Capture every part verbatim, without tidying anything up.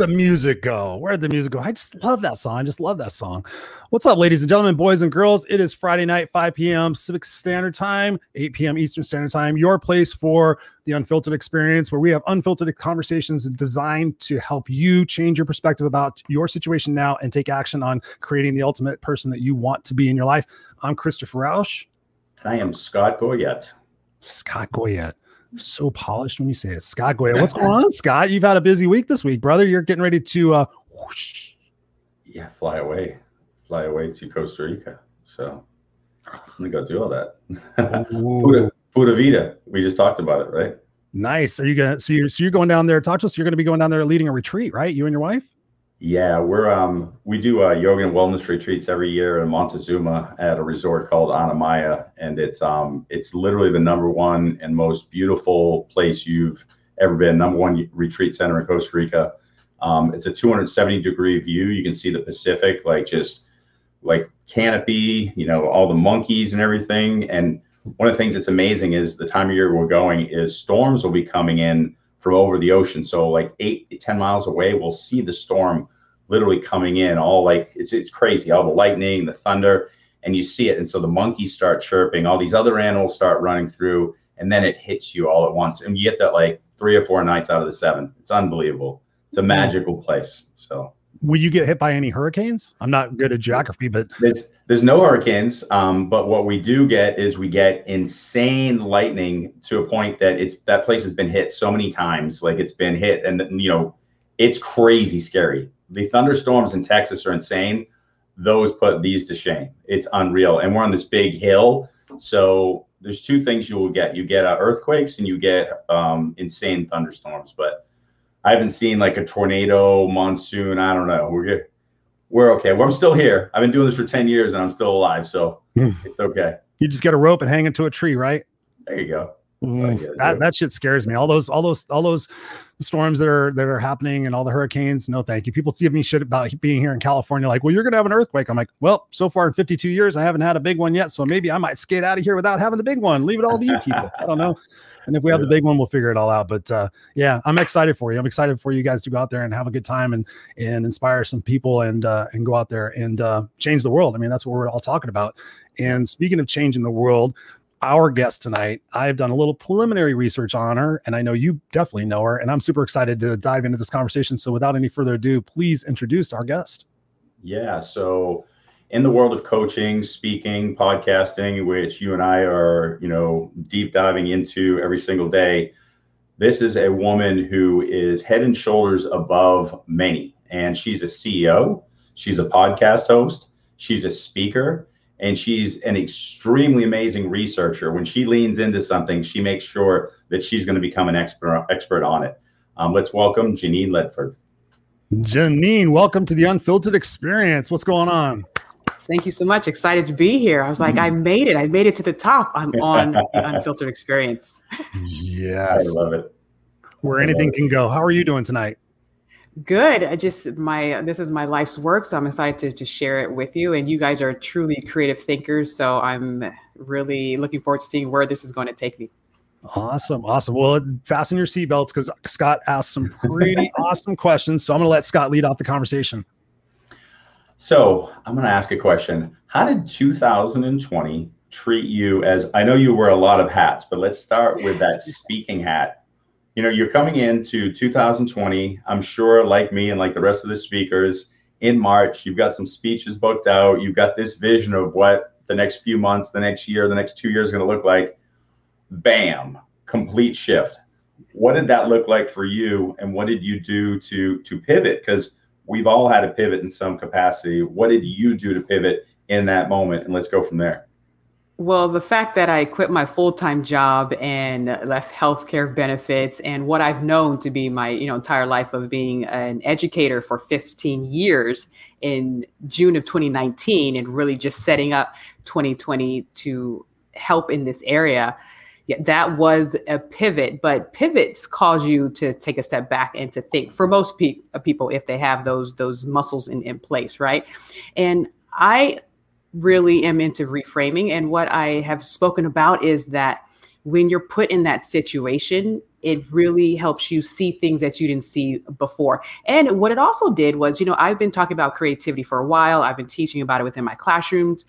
the music go? Where'd the music go? I just love that song. I just love that song. What's up, ladies and gentlemen, boys and girls? It is Friday night, five p.m. Pacific Standard Time, eight p.m. Eastern Standard Time, your place for the Unfiltered Experience, where we have unfiltered conversations designed to help you change your perspective about your situation now and take action on creating the ultimate person that you want to be in your life. I'm Christopher Rausch. I am Scott Goyette. Scott Goyette. So polished when you say it. Scott Goyette. What's going on, Scott? You've had a busy week this week, brother. You're getting ready to uh whoosh. Yeah, fly away. Fly away to Costa Rica. So I'm gonna go do all that. Pura, Pura Vida. We just talked about it, right? Nice. Are you gonna so you're so you're going down there? Talk to us. You're gonna be going down there leading a retreat, right? You and your wife? Yeah, we're um we do uh yoga and wellness retreats every year in Montezuma at a resort called Anamaya, and it's um it's literally the number one and most beautiful place you've ever been. Number one retreat center in Costa Rica. Um, it's a two hundred seventy degree view. You can see the Pacific, like just like canopy, you know, all the monkeys and everything. And one of the things that's amazing is the time of year we're going is storms will be coming in from over the ocean. So like eight, ten miles away, we'll see the storm literally coming in, all like, it's it's crazy, all the lightning, the thunder, and you see it. And so the monkeys start chirping, all these other animals start running through, and then it hits you all at once. And you get that like three or four nights out of the seven. It's unbelievable. It's a magical place. So will you get hit by any hurricanes? I'm not good at geography, but there's there's no hurricanes. Um, but what we do get is we get insane lightning to a point that it's that place has been hit so many times, like it's been hit, and you know, it's crazy scary. The thunderstorms in Texas are insane. Those put these to shame. It's unreal, and we're on this big hill, so there's two things you will get: you get uh, earthquakes and you get um, insane thunderstorms, but. I haven't seen like a tornado, monsoon. I don't know. We're good. We're okay. Well, I'm still here. I've been doing this for ten years and I'm still alive. So it's okay. You just get a rope and hang it to a tree, right? There you go. Mm, that, that shit scares me. All those, all those, all those storms that are, that are happening and all the hurricanes. No, thank you. People give me shit about being here in California. Like, well, you're going to have an earthquake. I'm like, well, so far in fifty-two years, I haven't had a big one yet. So maybe I might skate out of here without having the big one. Leave it all to you people. I don't know. And if we have the big one, we'll figure it all out. But uh, yeah, I'm excited for you. I'm excited for you guys to go out there and have a good time and and inspire some people and uh, and go out there and uh, change the world. I mean, that's what we're all talking about. And speaking of changing the world, our guest tonight, I've done a little preliminary research on her, and I know you definitely know her. And I'm super excited to dive into this conversation. So without any further ado, please introduce our guest. Yeah. So in the world of coaching, speaking, podcasting, which you and I are, you know, deep diving into every single day, this is a woman who is head and shoulders above many. And she's a C E O, she's a podcast host, she's a speaker, and she's an extremely amazing researcher. When she leans into something, she makes sure that she's going to become an expert expert on it. Um, let's welcome Genein Letford. Genein, welcome to the Unfiltered Experience. What's going on? Thank you so much. Excited to be here. I was like, I made it. I made it to the top. I'm on the Unfiltered Experience. Yes. I love it. Where I anything can go. How are you doing tonight? Good. I just, my, this is my life's work. So I'm excited to, to share it with you. And you guys are truly creative thinkers. So I'm really looking forward to seeing where this is going to take me. Awesome. Awesome. Well, fasten your seatbelts because Scott asked some pretty awesome questions. So I'm going to let Scott lead off the conversation. So I'm going to ask a question. How did two thousand twenty treat you as, I know you wear a lot of hats, but let's start with that speaking hat. You know, you're coming into two thousand twenty, I'm sure like me and like the rest of the speakers in March, you've got some speeches booked out. You've got this vision of what the next few months, the next year, the next two years is going to look like. Bam, complete shift. What did that look like for you? And what did you do to, to pivot? Because we've all had a pivot in some capacity. What did you do to pivot in that moment? And let's go from there. Well, the fact that I quit my full-time job and left healthcare benefits and what I've known to be my, you know, entire life of being an educator for fifteen years in June of twenty nineteen and really just setting up twenty twenty to help in this area. Yeah, that was a pivot, but pivots cause you to take a step back and to think for most pe- people if they have those those muscles in, in place, right? And I really am into reframing. And what I have spoken about is that when you're put in that situation, it really helps you see things that you didn't see before. And what it also did was, you know, I've been talking about creativity for a while. I've been teaching about it within my classrooms.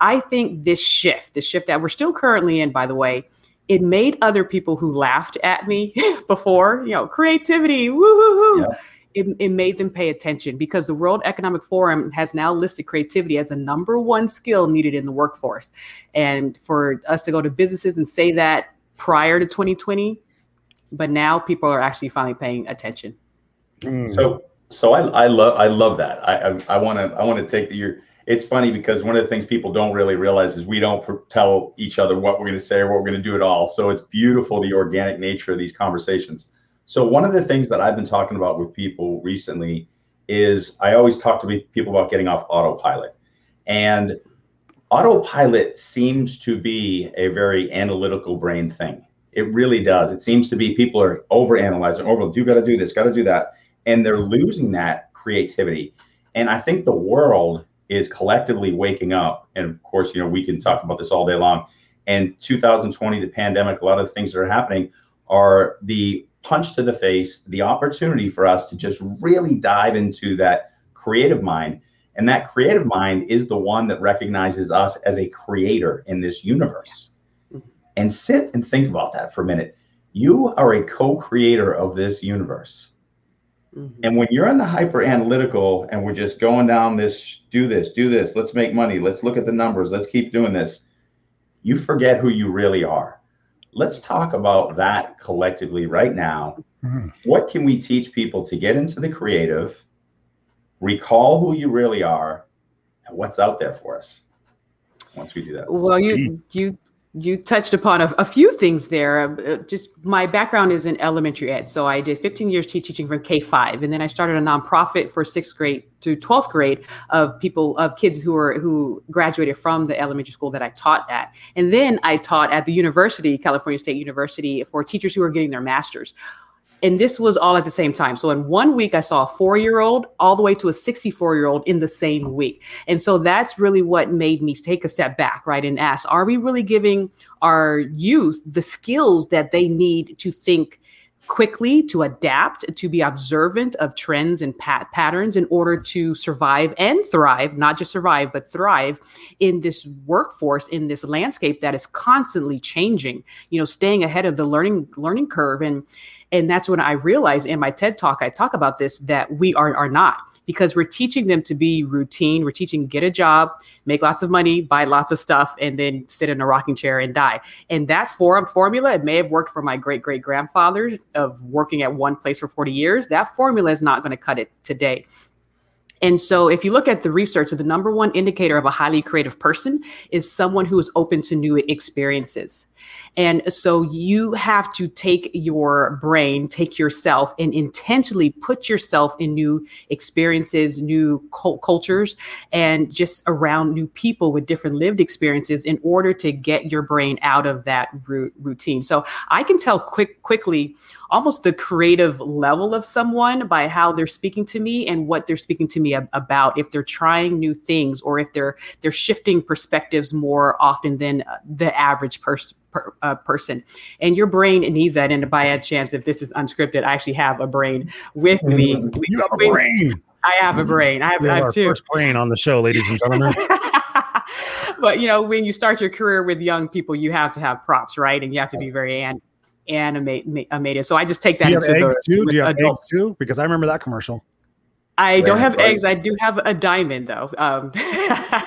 I think this shift, the shift that we're still currently in, by the way, it made other people who laughed at me before, you know, creativity, woo-hoo-hoo. Yeah. It, it made them pay attention, because the World Economic Forum has now listed creativity as a number one skill needed in the workforce. And for us to go to businesses and say that prior to twenty twenty, but now people are actually finally paying attention. Mm. So, so I, I love, I love that. I, I want to, I want to take the, your, it's funny because one of the things people don't really realize is we don't pr- tell each other what we're going to say or what we're going to do at all. So it's beautiful, the organic nature of these conversations. So one of the things that I've been talking about with people recently is I always talk to people about getting off autopilot. And autopilot seems to be a very analytical brain thing. It really does. It seems to be people are overanalyzing, over, you got to do this, got to do that. And they're losing that creativity. And I think the world is collectively waking up. And of course, you know, we can talk about this all day long. And two thousand twenty, the pandemic, a lot of the things that are happening are the punch to the face, the opportunity for us to just really dive into that creative mind. And that creative mind is the one that recognizes us as a creator in this universe. And sit and think about that for a minute. You are a co-creator of this universe. Mm-hmm. And when you're in the hyper analytical and we're just going down this, do this, do this, let's make money, let's look at the numbers, let's keep doing this, you forget who you really are. Let's talk about that collectively right now. Mm-hmm. What can we teach people to get into the creative, recall who you really are, and what's out there for us once we do that? Well, you you you touched upon a, a few things there. Just my background is in elementary ed. So I did fifteen years teaching from K five. And then I started a nonprofit for sixth grade to twelfth grade of people, of kids who were, who graduated from the elementary school that I taught at. And then I taught at the university, California State University, for teachers who were getting their master's. And this was all at the same time. So in one week, I saw a four-year-old all the way to a sixty-four-year-old in the same week. And so that's really what made me take a step back, right, and ask, are we really giving our youth the skills that they need to think quickly, to adapt, to be observant of trends and pat- patterns in order to survive and thrive, not just survive, but thrive in this workforce, in this landscape that is constantly changing, you know, staying ahead of the learning learning curve. And and that's when I realized in my TED talk, I talk about this, that we are, are not, because we're teaching them to be routine. We're teaching get a job, make lots of money, buy lots of stuff, and then sit in a rocking chair and die. And that form formula, it may have worked for my great great grandfathers of working at one place for forty years. That formula is not going to cut it today. And so if you look at the research, the number one indicator of a highly creative person is someone who is open to new experiences. And so you have to take your brain, take yourself, and intentionally put yourself in new experiences, new co- cultures, and just around new people with different lived experiences in order to get your brain out of that r- routine. So I can tell quick, quickly almost the creative level of someone by how they're speaking to me and what they're speaking to me ab- about, if they're trying new things or if they're they're shifting perspectives more often than the average person. Per, uh, person. And your brain needs that. And by a chance, if this is unscripted, I actually have a brain with me. You have a brain. I have a brain. I have, I have our two. First brain on the show, ladies and gentlemen. But, you know, when you start your career with young people, you have to have props, right? And you have to be very an- animated. So I just take that into the too? Do you have eggs too? Because I remember that commercial. I don't have eggs. I do have a diamond, though, um,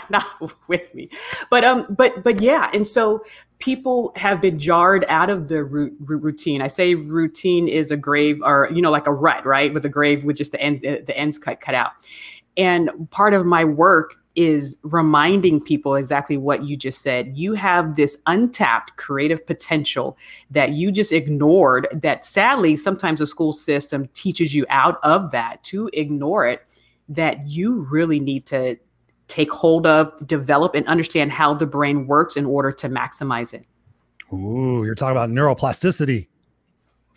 not with me. But um, but but yeah, and so people have been jarred out of the root, root, routine. I say routine is a grave, or you know, like a rut, right? With a grave with just the ends, the ends cut cut out. And part of my work is reminding people exactly what you just said. You have this untapped creative potential that you just ignored, that sadly, sometimes the school system teaches you out of that, to ignore it, that you really need to take hold of, develop, and understand how the brain works in order to maximize it. Ooh, you're talking about neuroplasticity.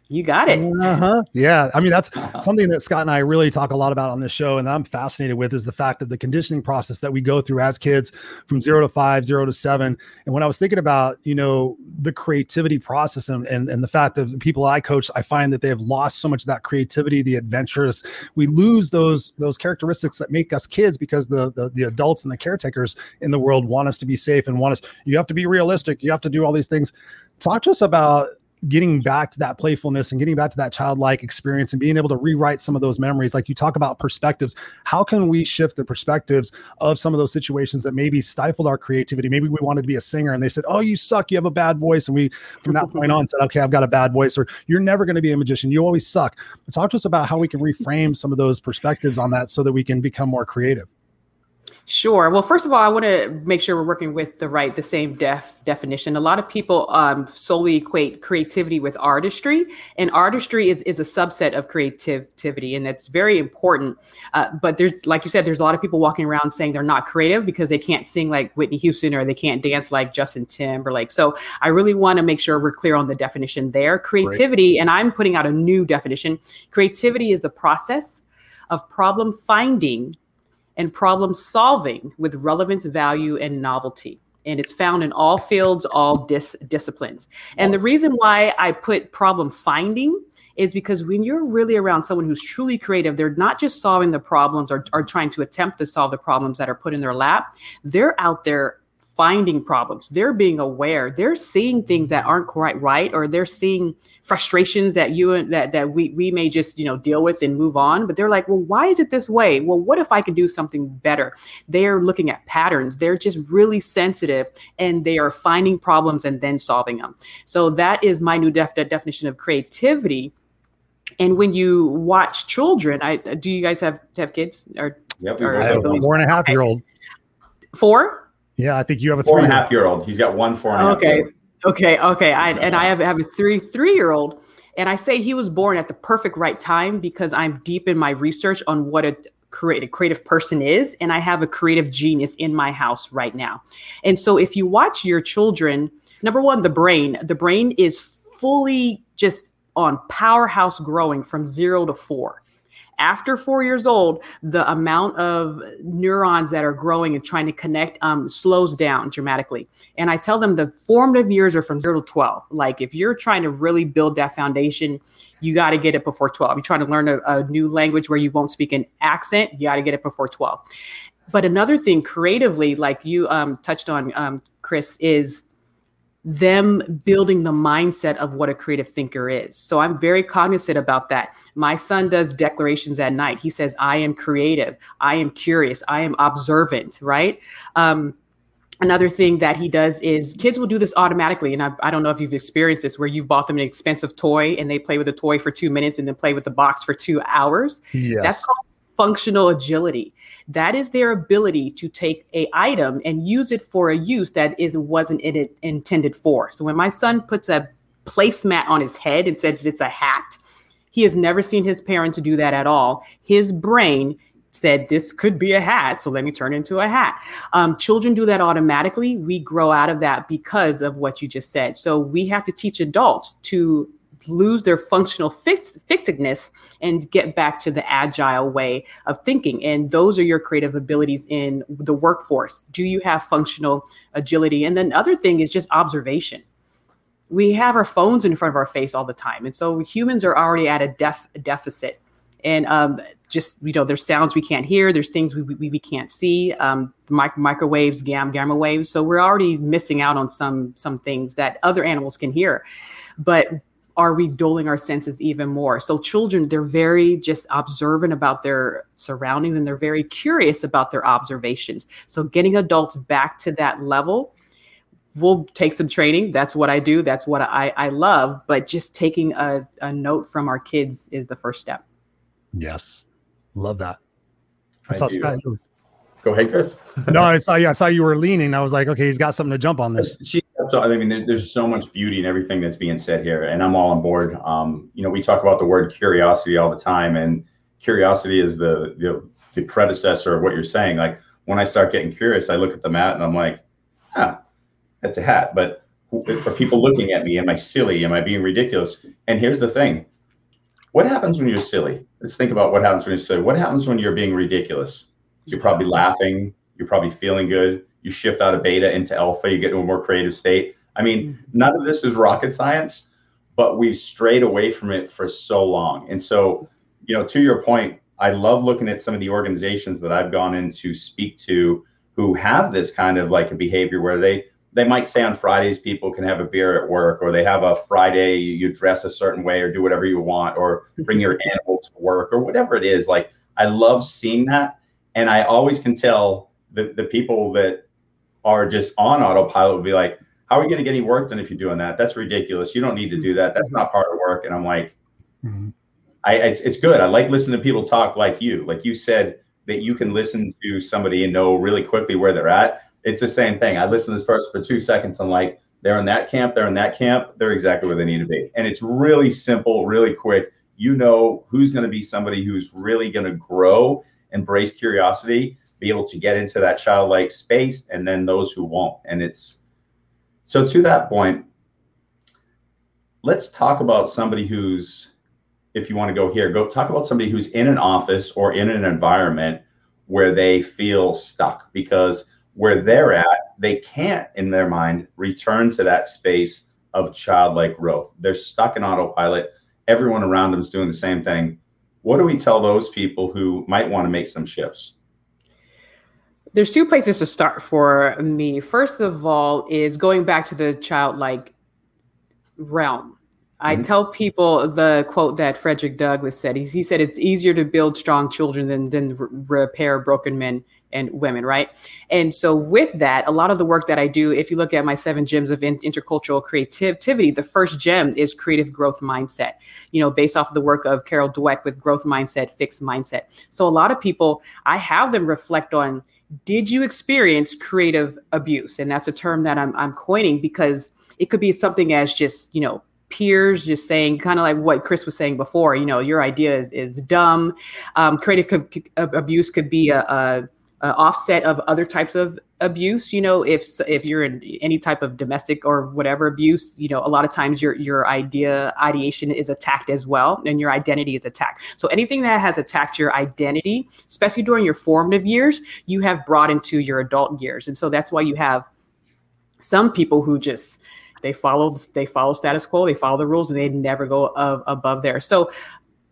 You got it. Uh-huh. Yeah. I mean, that's something that Scott and I really talk a lot about on this show. And I'm fascinated with is the fact that the conditioning process that we go through as kids from zero to five, zero to seven. And when I was thinking about, you know, the creativity process and, and, and the fact that the people I coach, I find that they have lost so much of that creativity, the adventurous. We lose those, those characteristics that make us kids because the, the, the adults and the caretakers in the world want us to be safe and want us, you have to be realistic. You have to do all these things. Talk to us about getting back to that playfulness and getting back to that childlike experience and being able to rewrite some of those memories. Like you talk about perspectives, how can we shift the perspectives of some of those situations that maybe stifled our creativity? Maybe we wanted to be a singer and they said, oh, you suck. You have a bad voice. And we, from that point on said, okay, I've got a bad voice, or you're never going to be a magician. You always suck. But talk to us about how we can reframe some of those perspectives on that so that we can become more creative. Sure. Well, first of all, I want to make sure we're working with the right, the same def definition. A lot of people um, solely equate creativity with artistry, and artistry is, is a subset of creativity, and that's very important. Uh, but there's, like you said, there's a lot of people walking around saying they're not creative because they can't sing like Whitney Houston or they can't dance like Justin Timberlake. So I really want to make sure we're clear on the definition there. Creativity, right. And I'm putting out a new definition. Creativity is the process of problem finding and problem solving with relevance, value, and novelty. And it's found in all fields, all dis- disciplines. And the reason why I put problem finding is because when you're really around someone who's truly creative, they're not just solving the problems or, or trying to attempt to solve the problems that are put in their lap. They're out there finding problems. They're being aware. They're seeing things that aren't quite right, or they're seeing frustrations that you and that, that we, we may just, you know, deal with and move on. But they're like, well, why is it this way? Well, what if I could do something better? They're looking at patterns. They're just really sensitive, and they are finding problems and then solving them. So that is my new def- definition of creativity. And when you watch children, I do you guys have have kids? Or, yep, or I have a four and a half year old. Four? Yeah, I think you have a four and a half year old. He's got one four and a half year old. Okay, okay, okay. I, and I have, have a three three year old. And I say he was born at the perfect right time because I'm deep in my research on what a creative, creative person is. And I have a creative genius in my house right now. And so if you watch your children, number one, the brain, the brain is fully just on powerhouse growing from zero to four. After four years old, the amount of neurons that are growing and trying to connect um, slows down dramatically. And I tell them the formative years are from zero to twelve. Like if you're trying to really build that foundation, you got to get it before twelve. You're trying to learn a, a new language where you won't speak an accent. You got to get it before twelve. But another thing creatively, like you um, touched on, um, Chris, is them building the mindset of what a creative thinker is. So I'm very cognizant about that. My son does declarations at night. He says, I am creative. I am curious. I am observant, right? Um, another thing that he does is kids will do this automatically. And I, I don't know if you've experienced this where you've bought them an expensive toy and they play with the toy for two minutes and then play with the box for two hours. Yes. That's called functional agility. That is their ability to take a item and use it for a use that is wasn't in it intended for. So when my son puts a placemat on his head and says it's a hat, he has never seen his parents do that at all. His brain said, this could be a hat, so let me turn it into a hat. Um, children do that automatically. We grow out of that because of what you just said. So we have to teach adults to lose their functional fixedness and get back to the agile way of thinking. And those are your creative abilities in the workforce. Do you have functional agility? And then other thing is just observation. We have our phones in front of our face all the time. And so humans are already at a def deficit. And um, just, you know, there's sounds we can't hear. There's things we we, we can't see, um, mic- microwaves, gam- gamma waves. So we're already missing out on some some things that other animals can hear. But are we dulling our senses even more? So children, they're very just observant about their surroundings and they're very curious about their observations. So getting adults back to that level will take some training. That's what I do. That's what I, I love. But just taking a, a note from our kids is the first step. Yes. Love that. I saw Scott. Go ahead, Chris. no, I saw you. I saw you were leaning. I was like, okay, he's got something to jump on this. She, so, I mean, there, there's so much beauty in everything that's being said here, and I'm all on board. Um, you know, we talk about the word curiosity all the time, and curiosity is the, the the predecessor of what you're saying. Like when I start getting curious, I look at the mat and I'm like, huh, that's a hat. But are people looking at me? Am I silly? Am I being ridiculous? And here's the thing. What happens when you're silly? Let's think about what happens when you're silly. What happens when you're being ridiculous? You're probably laughing. You're probably feeling good. You shift out of beta into alpha. You get into a more creative state. I mean, none of this is rocket science, but we've strayed away from it for so long. And so, you know, to your point, I love looking at some of the organizations that I've gone in to speak to who have this kind of like a behavior where they, they might say on Fridays, people can have a beer at work, or they have a Friday, you dress a certain way or do whatever you want, or bring your animal to work or whatever it is. Like, I love seeing that. And I always can tell the, the people that are just on autopilot will be like, how are you going to get any work done if you're doing that? That's ridiculous. You don't need to do that. That's not part of work. And I'm like, mm-hmm. I, it's, it's good. I like listening to people talk like you, like you said, that you can listen to somebody and know really quickly where they're at. It's the same thing. I listen to this person for two seconds. I'm like, they're in that camp. They're in that camp. They're exactly where they need to be. And it's really simple, really quick. You know who's going to be somebody who's really going to grow, embrace curiosity, be able to get into that childlike space, and then those who won't. And it's, so to that point, let's talk about somebody who's, if you want to go here, go talk about somebody who's in an office or in an environment where they feel stuck, because where they're at, they can't, in their mind, return to that space of childlike growth. They're stuck in autopilot. Everyone around them is doing the same thing. What do we tell those people who might want to make some shifts? There's two places to start for me. First of all is going back to the childlike realm. Mm-hmm. I tell people the quote that Frederick Douglass said. He, he said, it's easier to build strong children than, than repair broken men and women, right? And so with that, a lot of the work that I do, if you look at my seven gems of in- intercultural creativity, the first gem is creative growth mindset, you know, based off of the work of Carol Dweck with growth mindset, fixed mindset. So a lot of people, I have them reflect on, did you experience creative abuse? And that's a term that I'm I'm coining, because it could be something as just, you know, peers just saying kind of like what Chris was saying before, you know, your idea is, is dumb. Um, creative co- abuse could be a, a, a offset of other types of abuse. You know, if if you're in any type of domestic or whatever abuse, you know, a lot of times your your idea ideation is attacked as well, and your identity is attacked. So anything that has attacked your identity, especially during your formative years, you have brought into your adult years. And so that's why you have some people who just they follow they follow status quo, they follow the rules, and they never go uh, above there. So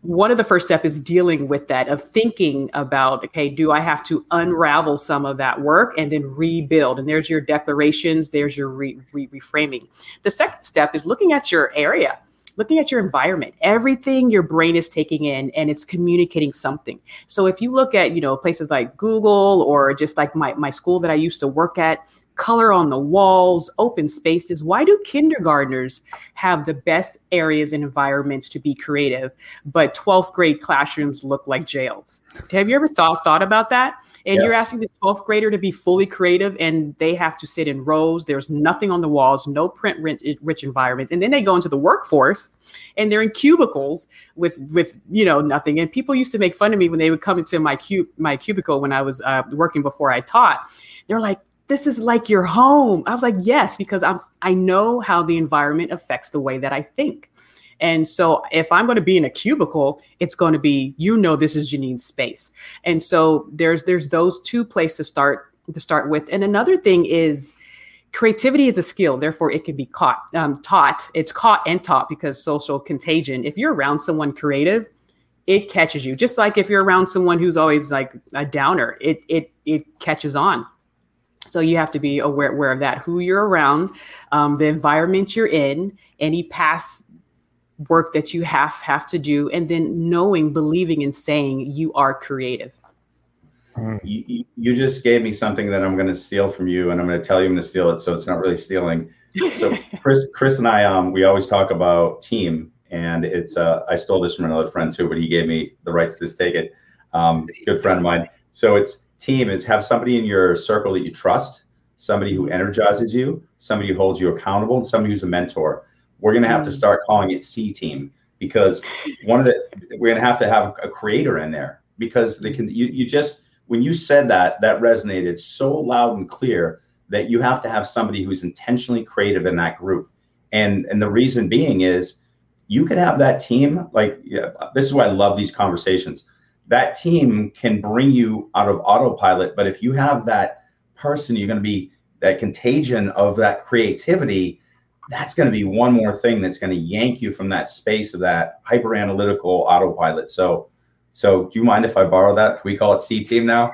one of the first steps is dealing with that, of thinking about, okay, do I have to unravel some of that work and then rebuild? And there's your declarations, there's your re- re- reframing. The second step is looking at your area, looking at your environment, everything your brain is taking in, and it's communicating something. So if you look at, you know, places like Google, or just like my, my school that I used to work at, color on the walls, open spaces. Why do kindergartners have the best areas and environments to be creative, but twelfth grade classrooms look like jails? Have you ever thought thought about that? And yes. You're asking the twelfth grader to be fully creative, and they have to sit in rows. There's nothing on the walls, no print-rich environment. And then they go into the workforce, and they're in cubicles with, with you know, nothing. And people used to make fun of me when they would come into my cub my cubicle when I was uh, working before I taught. They're like, this is like your home. I was like, yes, because I'm, I know how the environment affects the way that I think. And so if I'm going to be in a cubicle, it's going to be, you know, this is Genein's space. And so there's, there's those two places to start, to start with. And another thing is, creativity is a skill, therefore it can be caught, um, taught. It's caught and taught, because social contagion. If you're around someone creative, it catches you. Just like if you're around someone who's always like a downer, it, it, it catches on. So you have to be aware, aware of that, who you're around, um, the environment you're in, any past work that you have, have to do, and then knowing, believing, and saying you are creative. You, you just gave me something that I'm going to steal from you, and I'm going to tell you I'm going to steal it, so it's not really stealing. So Chris, Chris and I, um, we always talk about team, and it's uh, I stole this from another friend too, but he gave me the rights to take it. Um, good friend of mine. So it's, team is have somebody in your circle that you trust, somebody who energizes you, somebody who holds you accountable, and somebody who's a mentor. We're going to have to start calling it C team, because one of the, we're going to have to have a creator in there, because they can, you, you just, when you said that, that resonated so loud and clear that you have to have somebody who's intentionally creative in that group. And, and the reason being is you could have that team, like, yeah, this is why I love these conversations. That team can bring you out of autopilot, but if you have that person, you're going to be that contagion of that creativity, that's going to be one more thing that's going to yank you from that space of that hyper analytical autopilot. So, so do you mind if I borrow that? Can we call it C team now?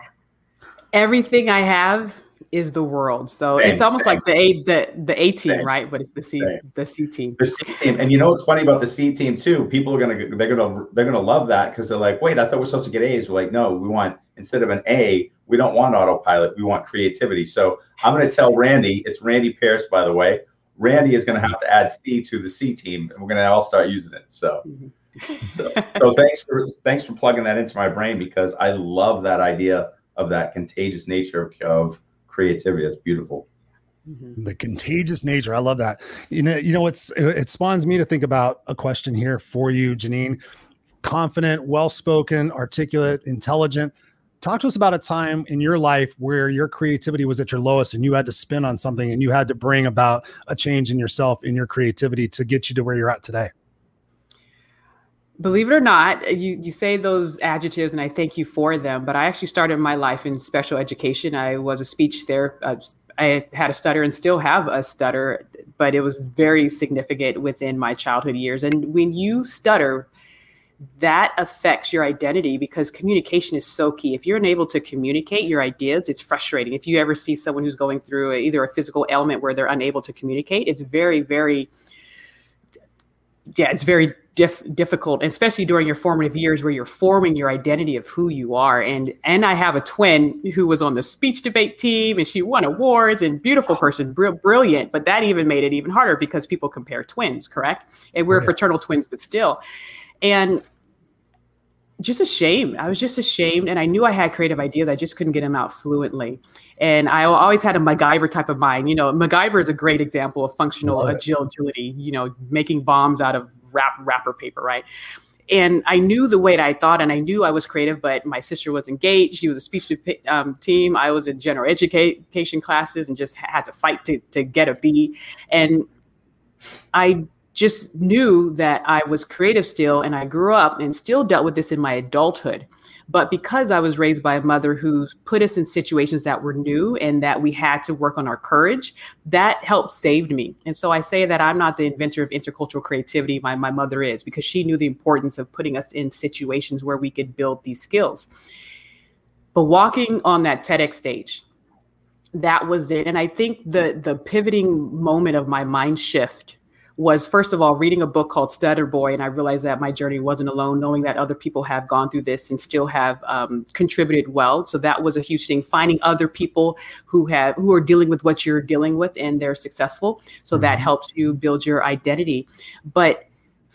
Everything I have is the world. So same, it's almost same. Like the A, the, the A team, same. Right? But it's the C, same. the C team, the C team. And you know, what's funny about the C team too, people are going to, they're going to, they're going to love that. Cause they're like, wait, I thought we're supposed to get A's. We're like, no, we want, instead of an A, we don't want autopilot. We want creativity. So I'm going to tell Randy, it's Randy Paris, by the way, Randy is going to have to add C to the C team, and we're going to all start using it. So, mm-hmm. so, so thanks for, thanks for plugging that into my brain, because I love that idea of that contagious nature of creativity. That's beautiful. Mm-hmm. The contagious nature. I love that. You know, you know, it's, it, it spawns me to think about a question here for you, Genein. Confident, well-spoken, articulate, intelligent. Talk to us about a time in your life where your creativity was at your lowest and you had to spin on something and you had to bring about a change in yourself, in your creativity, to get you to where you're at today. Believe it or not, you, you say those adjectives and I thank you for them, but I actually started my life in special education. I was a speech therapist. I had a stutter and still have a stutter, but it was very significant within my childhood years. And when you stutter, that affects your identity, because communication is so key. If you're unable to communicate your ideas, it's frustrating. If you ever see someone who's going through either a physical ailment where they're unable to communicate, it's very, very, yeah, it's very diff- difficult, especially during your formative years where you're forming your identity of who you are. And, and I have a twin who was on the speech debate team and she won awards, and beautiful person, br- brilliant, but that even made it even harder because people compare twins, correct? And we're yeah. fraternal twins, but still. And just ashamed. I was just ashamed. And I knew I had creative ideas. I just couldn't get them out fluently. And I always had a MacGyver type of mind. You know, MacGyver is a great example of functional agility, you know, making bombs out of wrap, wrapper paper, right? And I knew the way that I thought, and I knew I was creative, but my sister was engaged. She was a speech um, team. I was in general education classes and just had to fight to, to get a B. And I just knew that I was creative still, and I grew up and still dealt with this in my adulthood. But because I was raised by a mother who put us in situations that were new and that we had to work on our courage, that helped saved me. And so I say that I'm not the inventor of intercultural creativity. My, my mother is, because she knew the importance of putting us in situations where we could build these skills. But walking on that TEDx stage, that was it. And I think the the pivoting moment of my mind shift was, first of all, reading a book called Stutter Boy. And I realized that my journey wasn't alone, knowing that other people have gone through this and still have um, contributed well. So that was a huge thing, finding other people who have who are dealing with what you're dealing with and they're successful. So mm-hmm. that helps you build your identity. But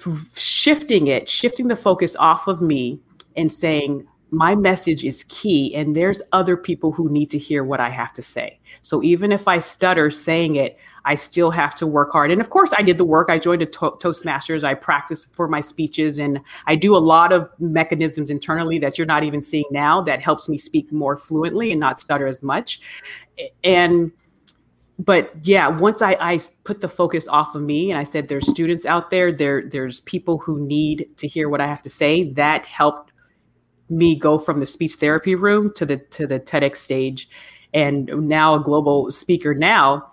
f- shifting it, shifting the focus off of me and saying, my message is key, and there's other people who need to hear what I have to say. So even if I stutter saying it, I still have to work hard. And of course I did the work. I joined a to- Toastmasters. I practiced for my speeches, and I do a lot of mechanisms internally that you're not even seeing now that helps me speak more fluently and not stutter as much. And But yeah, once I, I put the focus off of me and I said, there's students out there, there, there's people who need to hear what I have to say, that helped me go from the speech therapy room to the to the TEDx stage, and now a global speaker now,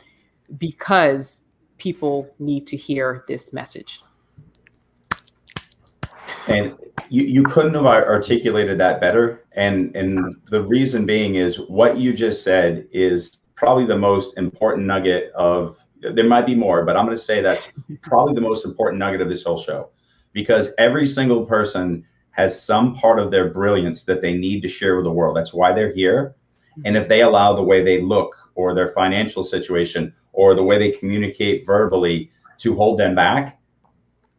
because people need to hear this message. And you, you couldn't have articulated that better. And and the reason being is what you just said is probably the most important nugget of, there might be more, but I'm going to say that's probably the most important nugget of this whole show, because every single person has some part of their brilliance that they need to share with the world. That's why they're here. And if they allow the way they look or their financial situation or the way they communicate verbally to hold them back,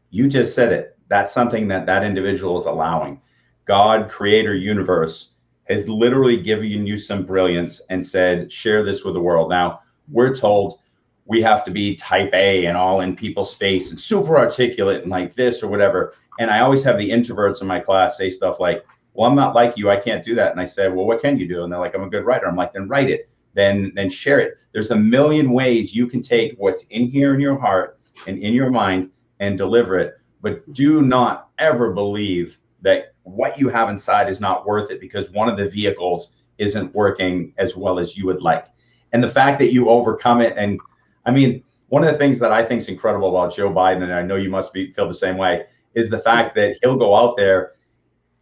you just said it. That's something that that individual is allowing. God, creator, universe has literally given you some brilliance and said, share this with the world. Now, we're told we have to be type A and all in people's face and super articulate and like this or whatever. And I always have the introverts in my class say stuff like, well, I'm not like you. I can't do that. And I said, well, what can you do? And they're like, I'm a good writer. I'm like, then write it. then then share it. There's a million ways you can take what's in here in your heart and in your mind and deliver it. But do not ever believe that what you have inside is not worth it because one of the vehicles isn't working as well as you would like. And the fact that you overcome it. And I mean, one of the things that I think is incredible about Joe Biden, and I know you must be feel the same way, is the fact that he'll go out there.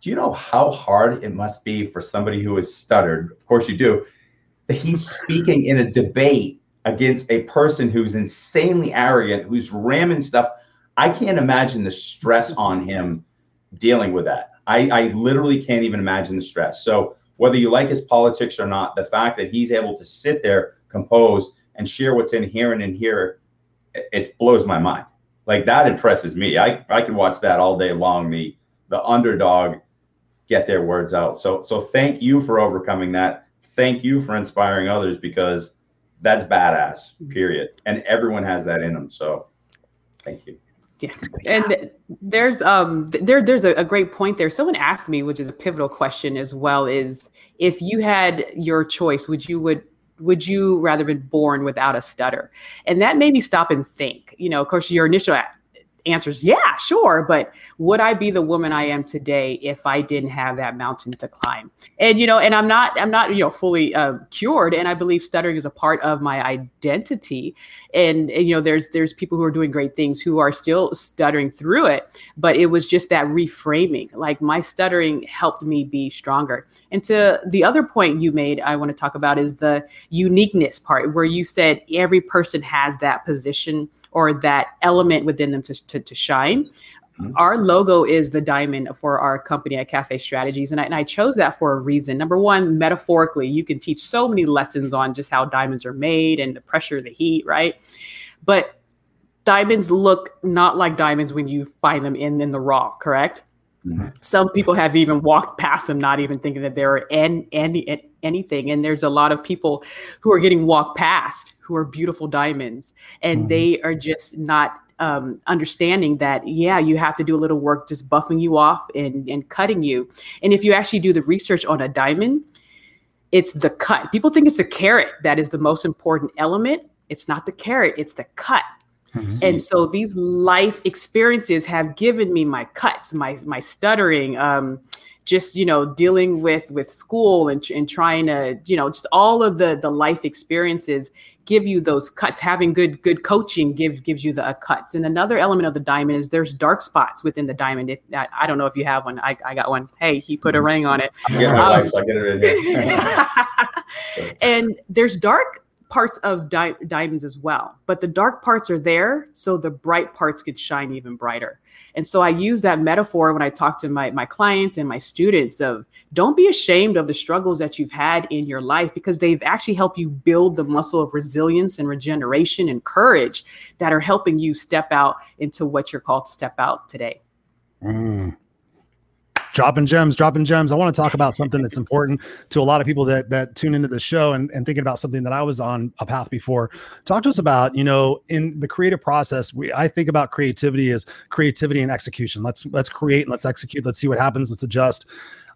Do you know how hard it must be for somebody who has stuttered? Of course you do. That he's speaking in a debate against a person who's insanely arrogant, who's ramming stuff. I can't imagine the stress on him dealing with that. I, I literally can't even imagine the stress. So whether you like his politics or not, the fact that he's able to sit there, compose, and share what's in here and in here, it, it blows my mind. Like, that impresses me. I, I can watch that all day long, the, the underdog get their words out. So, so thank you for overcoming that. Thank you for inspiring others, because that's badass, period. And everyone has that in them. So thank you. Yeah. And there's um there there's a, a great point there. Someone asked me, which is a pivotal question as well, is if you had your choice, would you would would you rather been born without a stutter? And that made me stop and think. You know, of course, your initial answer is, yeah, sure. But would I be the woman I am today if I didn't have that mountain to climb? And, you know, and I'm not I'm not, you know, fully uh, cured. And I believe stuttering is a part of my identity. And, and, you know, there's there's people who are doing great things who are still stuttering through it. But it was just that reframing, like my stuttering helped me be stronger. And to the other point you made, I want to talk about is the uniqueness part, where you said every person has that position or that element within them to, to, to shine. Mm-hmm. Our logo is the diamond for our company at Caffe Strategies. And I, and I chose that for a reason. Number one, metaphorically, you can teach so many lessons on just how diamonds are made and the pressure, the heat, right? But diamonds look not like diamonds when you find them in, in the raw, correct? Mm-hmm. Some people have even walked past them, not even thinking that they're an, an, an, anything. And there's a lot of people who are getting walked past who are beautiful diamonds, and they are just not um, understanding that, yeah, you have to do a little work just buffing you off and, and cutting you. And if you actually do the research on a diamond, it's the cut. People think it's the carrot that is the most important element. It's not the carrot, it's the cut. Mm-hmm. And so these life experiences have given me my cuts, my my stuttering, um, just, you know, dealing with with school and, and trying to, you know, just all of the the life experiences give you those cuts. Having good good coaching gives gives you the uh, cuts. And another element of the diamond is there's dark spots within the diamond. If I, I don't know if you have one. I, I got one. Hey, he put a ring on it. I get my um, life, I get it in here. And there's dark parts of di- diamonds as well, but the dark parts are there so the bright parts could shine even brighter. And so I use that metaphor when I talk to my, my clients and my students of don't be ashamed of the struggles that you've had in your life, because they've actually helped you build the muscle of resilience and regeneration and courage that are helping you step out into what you're called to step out today. Mm. Dropping gems, dropping gems. I want to talk about something that's important to a lot of people that that tune into the show and, and thinking about something that I was on a path before. Talk to us about, you know, in the creative process, we I think about creativity as creativity and execution. Let's let's create, let's execute, let's see what happens, let's adjust.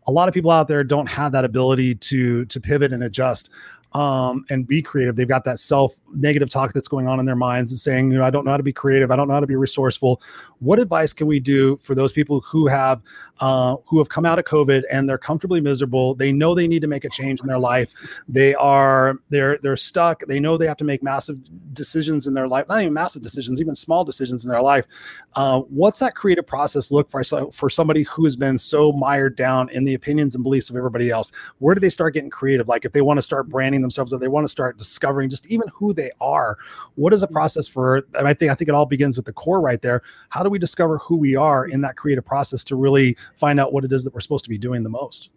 A lot of people out there don't have that ability to to pivot and adjust. Um, and be creative. They've got that self negative talk that's going on in their minds and saying, you know, I don't know how to be creative. I don't know how to be resourceful. What advice can we do for those people who have, uh, who have come out of COVID and they're comfortably miserable? They know they need to make a change in their life. They are, they're, they're stuck. They know they have to make massive decisions in their life, not even massive decisions, even small decisions in their life. Uh, what's that creative process look for, for somebody who has been so mired down in the opinions and beliefs of everybody else? Where do they start getting creative? Like if they want to start branding themselves, that they want to start discovering just even who they are. What is a process for, and I think, I think it all begins with the core right there. How do we discover who we are in that creative process to really find out what it is that we're supposed to be doing the most?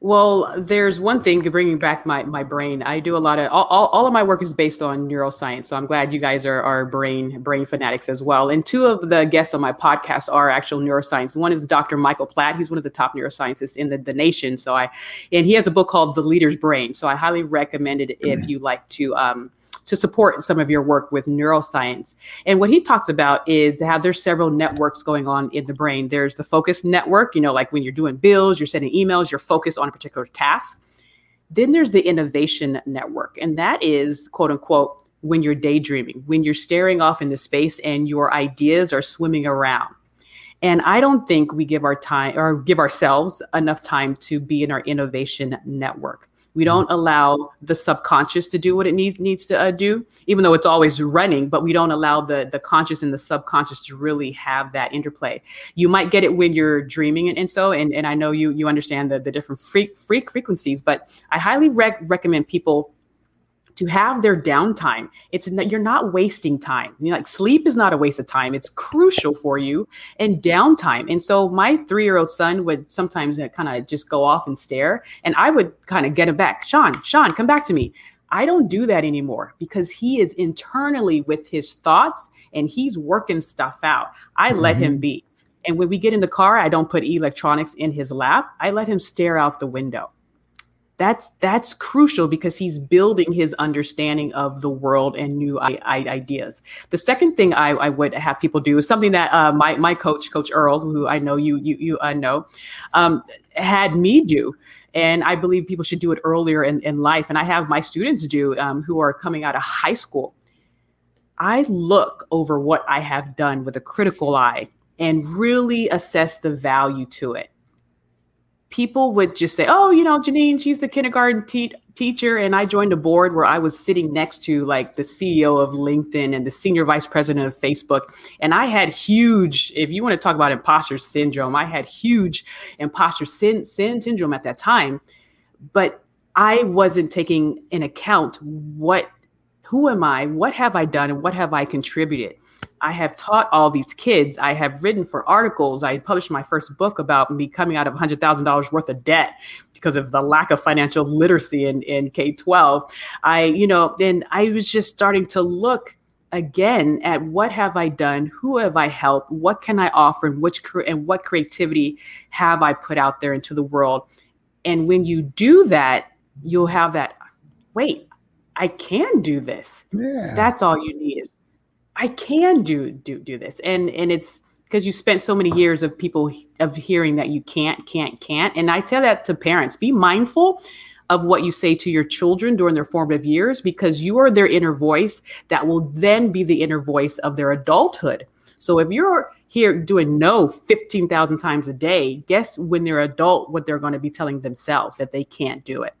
Well, there's one thing, bringing back my, my brain. I do a lot of, all, all, all of my work is based on neuroscience. So I'm glad you guys are, are brain brain fanatics as well. And two of the guests on my podcast are actual neuroscience. One is Doctor Michael Platt. He's one of the top neuroscientists in the, the nation. So I, and he has a book called The Leader's Brain. So I highly recommend it if mm-hmm. you like to, um, to support some of your work with neuroscience. And what he talks about is how there's several networks going on in the brain. There's the focus network, you know, like when you're doing bills, you're sending emails, you're focused on a particular task. Then there's the innovation network, and that is, quote unquote, when you're daydreaming, when you're staring off into space and your ideas are swimming around. And I don't think we give our time or give ourselves enough time to be in our innovation network. We don't allow the subconscious to do what it needs needs to uh, do, even though it's always running, but we don't allow the, the conscious and the subconscious to really have that interplay. You might get it when you're dreaming, and, and so, and, and I know you you understand the, the different freak, freak frequencies, but I highly rec- recommend people to have their downtime. It's not, you're not wasting time. You know, like sleep is not a waste of time. It's crucial for you, and downtime. And so my three-year-old son would sometimes kind of just go off and stare, and I would kind of get him back. Sean, Sean, come back to me. I don't do that anymore because he is internally with his thoughts and he's working stuff out. I mm-hmm. let him be. And when we get in the car, I don't put electronics in his lap. I let him stare out the window. That's that's crucial because he's building his understanding of the world and new I- I- ideas. The second thing I, I would have people do is something that uh, my my coach, Coach Earl, who I know you you you uh, know, um, had me do, and I believe people should do it earlier in, in life. And I have my students do um, who are coming out of high school. I look over what I have done with a critical eye and really assess the value to it. People would just say, oh, you know, Genein, she's the kindergarten te- teacher. And I joined a board where I was sitting next to like the C E O of LinkedIn and the senior vice president of Facebook. And I had huge, if you want to talk about imposter syndrome, I had huge imposter sin- sin syndrome at that time. But I wasn't taking in account what, who am I, what have I done, and what have I contributed? I have taught all these kids. I have written for articles. I published my first book about me coming out of one hundred thousand dollars worth of debt because of the lack of financial literacy in, in K twelve. I, you know, then I was just starting to look again at what have I done? Who have I helped? What can I offer? And which cre- and what creativity have I put out there into the world? And when you do that, you'll have that, wait, I can do this. Yeah. That's all you need is I can do do do this. And and it's because you spent so many years of people of hearing that you can't, can't, can't. And I tell that to parents, be mindful of what you say to your children during their formative years, because you are their inner voice that will then be the inner voice of their adulthood. So if you're here doing no fifteen thousand times a day, guess when they're adult, what they're going to be telling themselves that they can't do it.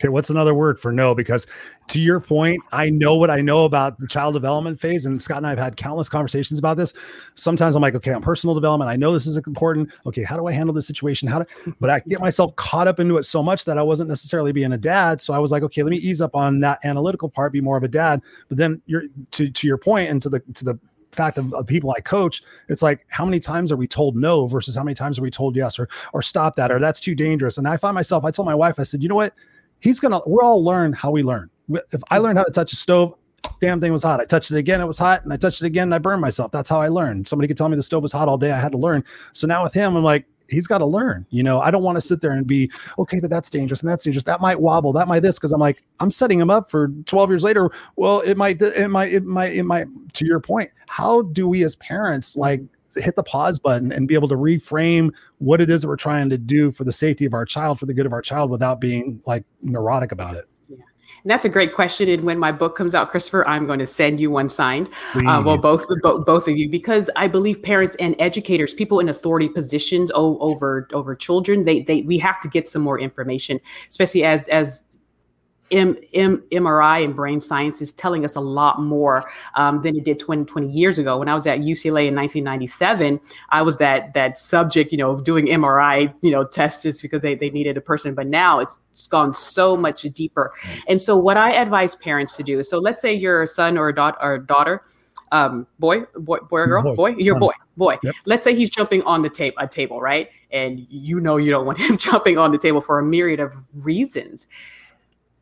Okay, what's another word for no? Because to your point, I know what I know about the child development phase, and Scott and I have had countless conversations about this. Sometimes I'm like, okay, I'm personal development. I know this is important. Okay, how do I handle this situation? How do? But I get myself caught up into it so much that I wasn't necessarily being a dad. So I was like, okay, let me ease up on that analytical part, be more of a dad. But then you're to to your point and to the to the. fact of, of people I coach, it's like, how many times are we told no versus how many times are we told yes, or, or stop that, or that's too dangerous. And I find myself, I told my wife, I said, you know what, he's going to, we're all learn how we learn. If I learned how to touch a stove, damn thing was hot. I touched it again. It was hot. And I touched it again and I burned myself. That's how I learned. Somebody could tell me the stove was hot all day. I had to learn. So now with him, I'm like, he's got to learn, you know, I don't want to sit there and be okay, but that's dangerous. And that's dangerous. That might wobble. That might this. Cause I'm like, I'm setting him up for twelve years later. Well, it might, it might, it might, it might, to your point, how do we as parents like hit the pause button and be able to reframe what it is that we're trying to do for the safety of our child, for the good of our child, without being like neurotic about it? And that's a great question. And when my book comes out, Christopher, I'm going to send you one signed. Uh, well, both, both both of you, because I believe parents and educators, people in authority positions over over children, they they we have to get some more information, especially as as. M- M- M R I and brain science is telling us a lot more um, than it did twenty, twenty years ago. When I was at U C L A in nineteen ninety-seven, I was that that subject, you know, doing M R I, you know, tests just because they, they needed a person. But now it's, it's gone so much deeper. And so what I advise parents to do is, so let's say your son or a da- or daughter, um, boy, boy, boy, girl, boy, boy your son. boy. Boy, yep. Let's say he's jumping on the table, a table, right? And you know you don't want him jumping on the table for a myriad of reasons.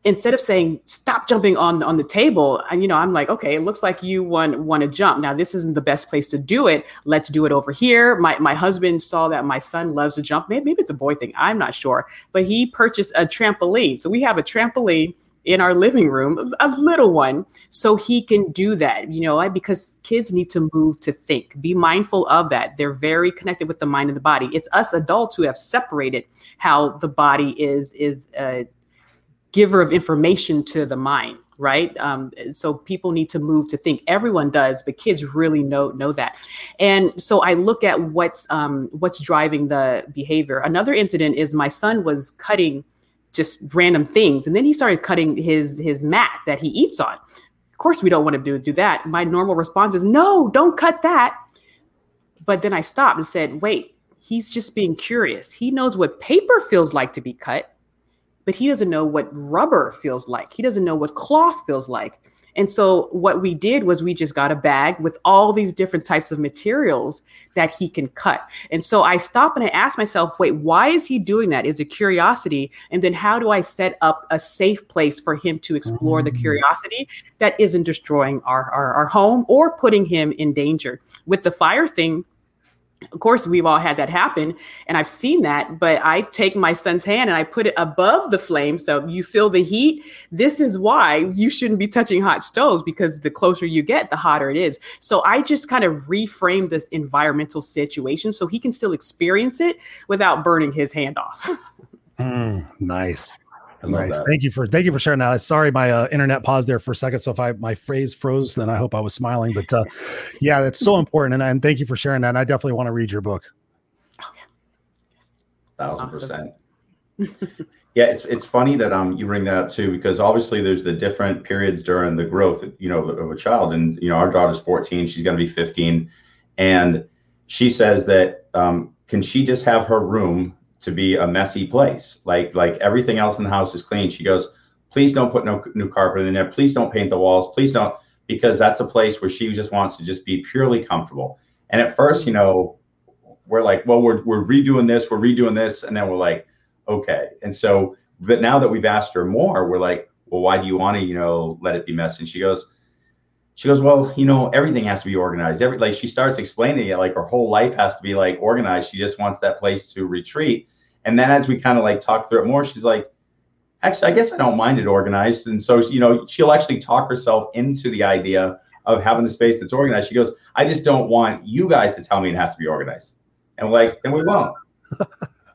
Instead of saying, stop jumping on, on the table, and, you know, I'm like, okay, it looks like you want, want to jump. Now, this isn't the best place to do it. Let's do it over here. My my husband saw that my son loves to jump. Maybe, maybe it's a boy thing. I'm not sure. But he purchased a trampoline. So we have a trampoline in our living room, a little one, so he can do that, you know, because kids need to move to think. Be mindful of that. They're very connected with the mind and the body. It's us adults who have separated how the body is, is uh giver of information to the mind, right? Um, so people need to move to think. Everyone does, but kids really know know that. And so I look at what's um, what's driving the behavior. Another incident is my son was cutting just random things, and then he started cutting his his mat that he eats on. Of course, we don't want to do, do that. My normal response is, no, don't cut that. But then I stopped and said, wait, he's just being curious. He knows what paper feels like to be cut, but he doesn't know what rubber feels like. He doesn't know what cloth feels like. And so what we did was we just got a bag with all these different types of materials that he can cut. And so I stop and I ask myself, wait, why is he doing that? Is it curiosity? And then how do I set up a safe place for him to explore the curiosity that isn't destroying our, our, our home or putting him in danger? With the fire thing, of course, we've all had that happen, and I've seen that, but I take my son's hand and I put it above the flame so you feel the heat. This is why you shouldn't be touching hot stoves, because the closer you get, the hotter it is. So I just kind of reframe this environmental situation so he can still experience it without burning his hand off. Mm, nice. Nice. Thank you for thank you for sharing that. Sorry, my uh, internet paused there for a second. So if I my phrase froze, then I hope I was smiling. But uh, yeah, that's so important. And, and thank you for sharing that. And I definitely want to read your book. Oh, yeah. Thousand percent. Yeah, it's it's funny that um you bring that up too, because obviously there's the different periods during the growth, you know, of a child. And you know, our daughter's fourteen, she's gonna be fifteen, and she says that um can she just have her room to be a messy place? Like, like everything else in the house is clean. She goes, please don't put no new carpet in there. Please don't paint the walls. Please don't, because that's a place where she just wants to just be purely comfortable. And at first, you know, we're like, well, we're, we're redoing this, we're redoing this. And then we're like, okay. And so, but now that we've asked her more, we're like, well, why do you want to, you know, let it be messy? And she goes, she goes, well, you know, everything has to be organized. Every, like, she starts explaining it, like her whole life has to be like organized. She just wants that place to retreat. And then as we kind of like talk through it more, she's like, actually, I guess I don't mind it organized. And so, you know, she'll actually talk herself into the idea of having the space that's organized. She goes, I just don't want you guys to tell me it has to be organized. And we're like, then we won't.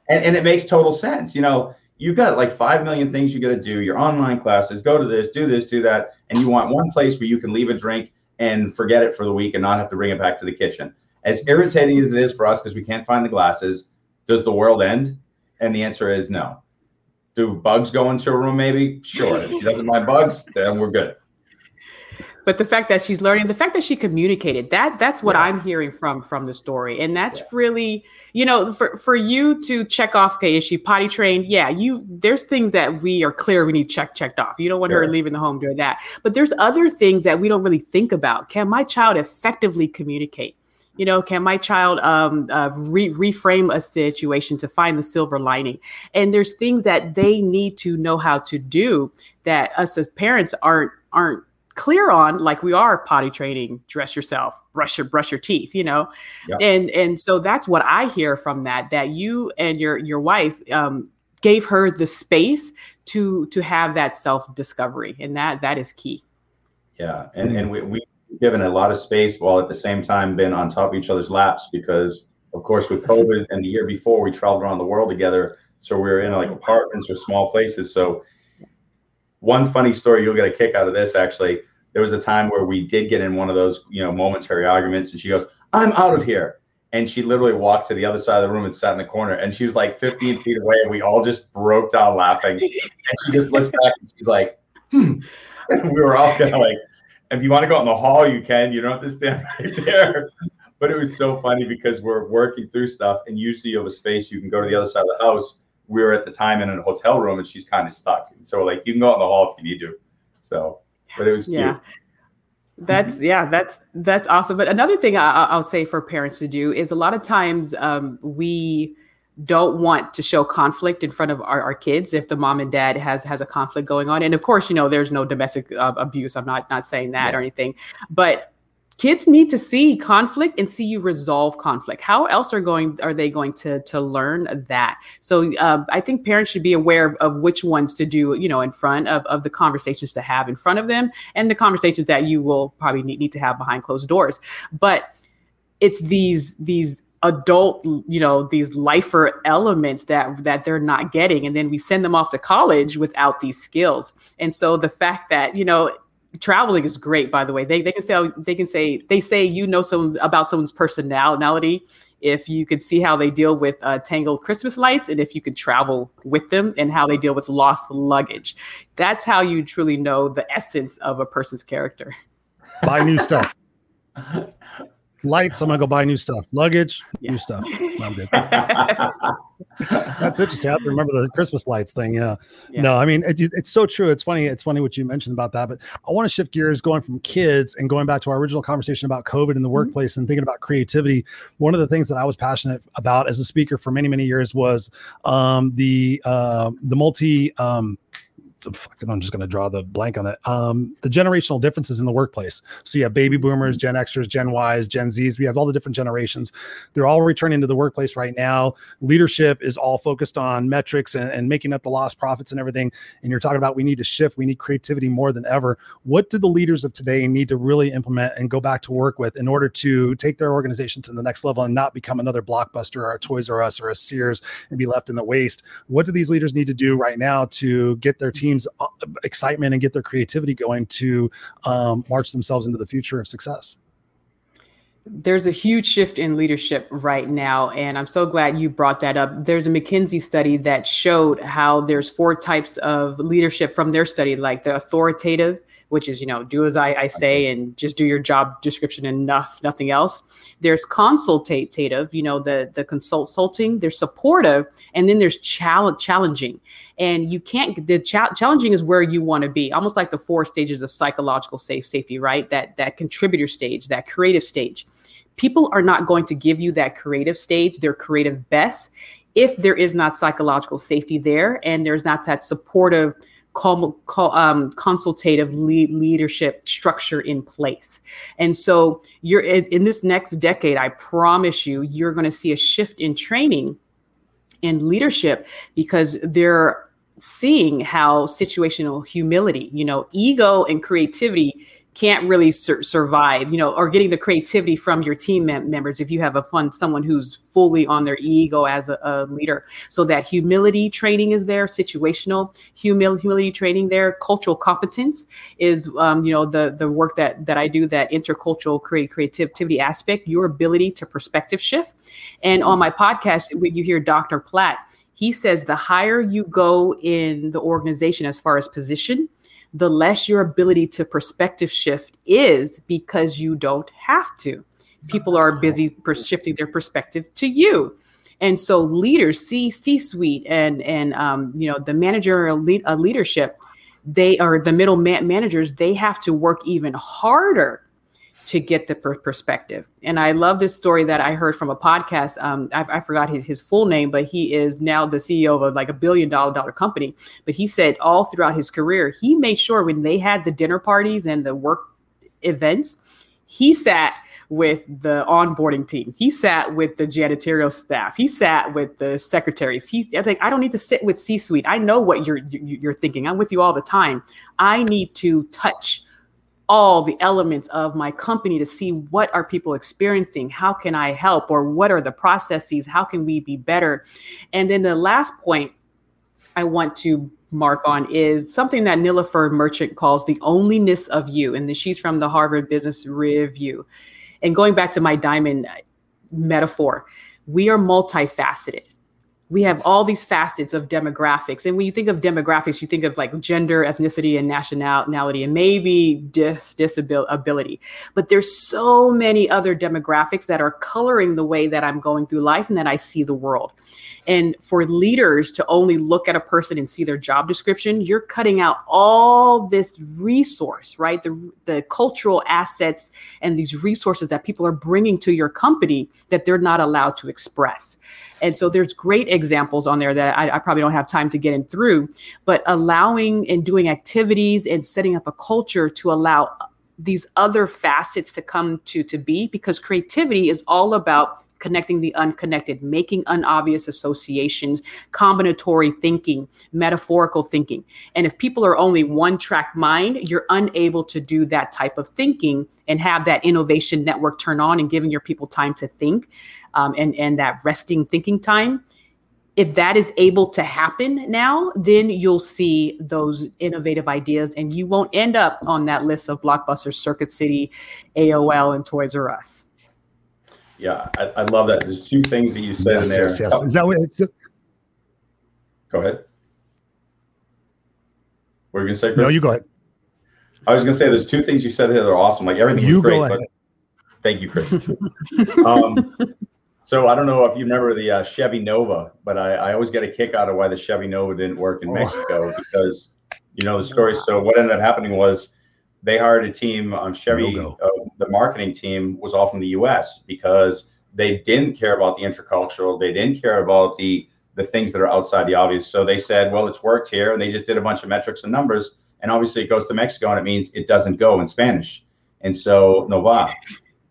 and, and it makes total sense. You know, you've got like five million things you got to do, your online classes, go to this, do this, do that. And you want one place where you can leave a drink and forget it for the week and not have to bring it back to the kitchen. As irritating as it is for us, because we can't find the glasses, does the world end? And the answer is no. Do bugs go into a room? Maybe. Sure. If she doesn't mind bugs, then we're good. But the fact that she's learning, the fact that she communicated, that that's what yeah. I'm hearing from from the story. And that's yeah. really, you know, for, for you to check off, okay, is she potty trained? Yeah, you there's things that we are clear we need check checked off. You don't want sure. her leaving the home doing that. But there's other things that we don't really think about. Can my child effectively communicate? You know, can my child um, uh, re- reframe a situation to find the silver lining? And there's things that they need to know how to do that us as parents aren't aren't clear on, like we are potty training, dress yourself, brush your brush your teeth, you know, yeah. and and so that's what I hear from that, that you and your your wife um, gave her the space to to have that self discovery, and that that is key. Yeah, and and we we given a lot of space while at the same time been on top of each other's laps, because of course with COVID and the year before we traveled around the world together, so we were in like apartments or small places. So one funny story, you'll get a kick out of this actually. There was a time where we did get in one of those, you know, momentary arguments, and she goes, I'm out of here. And she literally walked to the other side of the room and sat in the corner, and she was like fifteen feet away, and we all just broke down laughing. And she just looks back and she's like, hmm. And we were all kind of like, if you want to go out in the hall, you can, you don't have to stand right there. But it was so funny because we're working through stuff, and usually you have a space, you can go to the other side of the house. We were at the time in a hotel room, and she's kind of stuck. And so like, you can go out in the hall if you need to. So, but it was cute. Yeah. That's, yeah, that's, that's awesome. But another thing I, I'll say for parents to do is a lot of times um, we don't want to show conflict in front of our, our kids if the mom and dad has has a conflict going on. And of course, you know, there's no domestic uh, abuse. I'm not not saying that yeah. or anything, but kids need to see conflict and see you resolve conflict. How else are going are they going to to learn that? So um, I think parents should be aware of, of which ones to do, you know, in front of, of the conversations to have in front of them, and the conversations that you will probably need, need to have behind closed doors. But it's these these adult, you know, these lifer elements that that they're not getting. And then we send them off to college without these skills. And so the fact that, you know, traveling is great, by the way, they they can say, they can say, they say, you know, some about someone's personality if you could see how they deal with uh, tangled Christmas lights, and if you could travel with them and how they deal with lost luggage. That's how you truly know the essence of a person's character. Buy new stuff. Lights, I'm going to go buy new stuff. Luggage, yeah. new stuff. No, I'm good. That's interesting. I have to remember the Christmas lights thing. Yeah. yeah. No, I mean, it, it's so true. It's funny. It's funny what you mentioned about that. But I want to shift gears going from kids and going back to our original conversation about COVID in the workplace mm-hmm. and thinking about creativity. One of the things that I was passionate about as a speaker for many, many years was um, the uh, the multi um, Fucking, I'm just going to draw the blank on it. Um, the generational differences in the workplace. So you have baby boomers, Gen Xers, Gen Ys, Gen Zs. We have all the different generations. They're all returning to the workplace right now. Leadership is all focused on metrics and, and making up the lost profits and everything. And you're talking about we need to shift. We need creativity more than ever. What do the leaders of today need to really implement and go back to work with in order to take their organization to the next level and not become another Blockbuster or a Toys R Us or a Sears and be left in the waste? What do these leaders need to do right now to get their team excitement and get their creativity going to um, march themselves into the future of success? There's a huge shift in leadership right now, and I'm so glad you brought that up. There's a McKinsey study that showed how there's four types of leadership from their study, like the authoritative, which is, you know, do as I, I say and just do your job description and enough, nothing else. There's consultative, you know, the the consulting, there's supportive, and then there's challenge, challenging. And you can't, the cha- challenging is where you want to be, almost like the four stages of psychological safe safety, right? That that contributor stage, that creative stage. People are not going to give you that creative stage, their creative best, if there is not psychological safety there and there's not that supportive, call, call, um, consultative lead leadership structure in place. And so you're in, in this next decade, I promise you, you're going to see a shift in training and leadership, because they're seeing how situational humility, you know, ego and creativity can't really sur- survive, you know, or getting the creativity from your team mem- members if you have a fun, someone who's fully on their ego as a, a leader. So that humility training is there, situational humil- humility training there, cultural competence is, um, you know, the the work that that I do, that intercultural create creativity aspect, your ability to perspective shift. And on my podcast, when you hear Doctor Platt, he says the higher you go in the organization as far as position, the less your ability to perspective shift is, because you don't have to. People are busy per- shifting their perspective to you. And so leaders, C, C-suite and, and um, you know, the managerial lead, uh, leadership, they are the middle man- managers, they have to work even harder to get the per- perspective. And I love this story that I heard from a podcast. Um, I, I forgot his, his full name, but he is now the C E O of a, like a billion dollar dollar company. But he said all throughout his career, he made sure when they had the dinner parties and the work events, he sat with the onboarding team. He sat with the janitorial staff. He sat with the secretaries. He, I think, I don't need to sit with C-suite. I know what you're, you're thinking. I'm with you all the time. I need to touch all the elements of my company to see what are people experiencing, how can I help, or what are the processes, how can we be better? And then the last point I want to mark on is something that Niloufer Merchant calls the onlyness of you. And she's from the Harvard Business Review. And going back to my diamond metaphor, we are multifaceted. We have all these facets of demographics. And when you think of demographics, you think of like gender, ethnicity, and nationality, and maybe dis- disability. But there's so many other demographics that are coloring the way that I'm going through life and that I see the world. And for leaders to only look at a person and see their job description, you're cutting out all this resource, right? The, the cultural assets and these resources that people are bringing to your company that they're not allowed to express. And so there's great examples on there that I, I probably don't have time to get in through, but allowing and doing activities and setting up a culture to allow these other facets to come to, to be, because creativity is all about connecting the unconnected, making unobvious associations, combinatory thinking, metaphorical thinking. And if people are only one track mind, you're unable to do that type of thinking and have that innovation network turn on and giving your people time to think um, and, and that resting thinking time. If that is able to happen now, then you'll see those innovative ideas and you won't end up on that list of Blockbuster, Circuit City, A O L, and Toys R Us. Yeah, I, I love that. There's two things that you said yes, in there. Yes, yes. Oh. Is that what it's a- Go ahead. What were you going to say, Chris? No, you go ahead. I was going to say there's two things you said here that are awesome. Like everything you was great. But thank you, Chris. um, So I don't know if you remember the uh, Chevy Nova, but I, I always get a kick out of why the Chevy Nova didn't work in oh. Mexico because, you know, the story. So what ended up happening was they hired a team on Chevy. Uh, the marketing team was all from the U S because they didn't care about the intercultural. They didn't care about the the things that are outside the obvious. So they said, well, it's worked here. And they just did a bunch of metrics and numbers. And obviously it goes to Mexico and it means it doesn't go in Spanish. And so no va.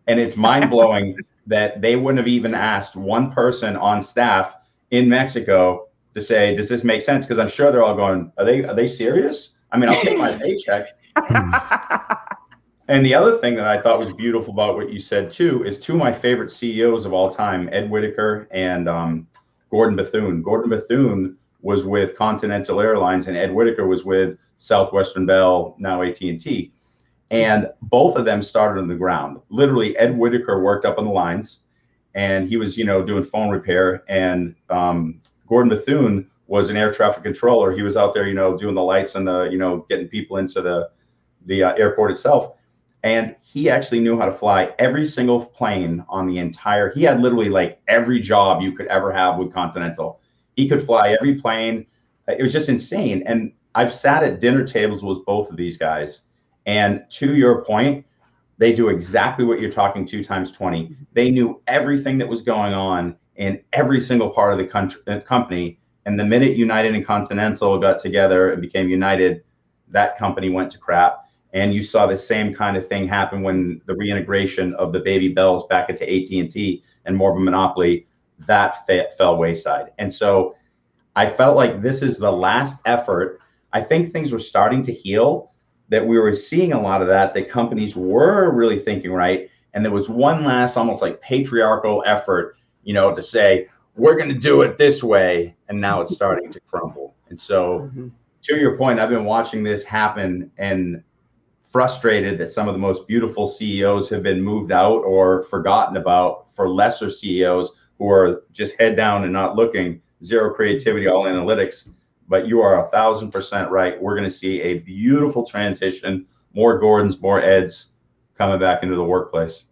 And it's mind blowing. That they wouldn't have even asked one person on staff in Mexico to say, does this make sense? Because I'm sure they're all going, are they are they serious? I mean, I'll take my paycheck. And the other thing that I thought was beautiful about what you said, too, is two of my favorite C E Os of all time, Ed Whitacre and um, Gordon Bethune. Gordon Bethune was with Continental Airlines and Ed Whitacre was with Southwestern Bell, now A T and T. And both of them started on the ground. Literally, Ed Whitacre worked up on the lines and he was, you know, doing phone repair. And um, Gordon Bethune was an air traffic controller. He was out there, you know, doing the lights and the, you know, getting people into the, the uh, airport itself. And he actually knew how to fly every single plane on the entire, he had literally like every job you could ever have with Continental. He could fly every plane. It was just insane. And I've sat at dinner tables with both of these guys. And to your point, they do exactly what you're talking two times twenty. They knew everything that was going on in every single part of the country, company. And the minute United and Continental got together and became United, that company went to crap. And you saw the same kind of thing happen when the reintegration of the baby bells back into A T and T and more of a monopoly, that fa- fell wayside. And so I felt like this is the last effort. I think things were starting to heal. That we were seeing a lot of that, that companies were really thinking right. And there was one last almost like patriarchal effort, you know, to say, we're going to do it this way. And now it's starting to crumble. And so mm-hmm. to your point, I've been watching this happen and frustrated that some of the most beautiful C E Os have been moved out or forgotten about for lesser C E Os who are just head down and not looking, zero creativity, all analytics. But you are a thousand percent right. We're going to see a beautiful transition, more Gordons, more Eds coming back into the workplace.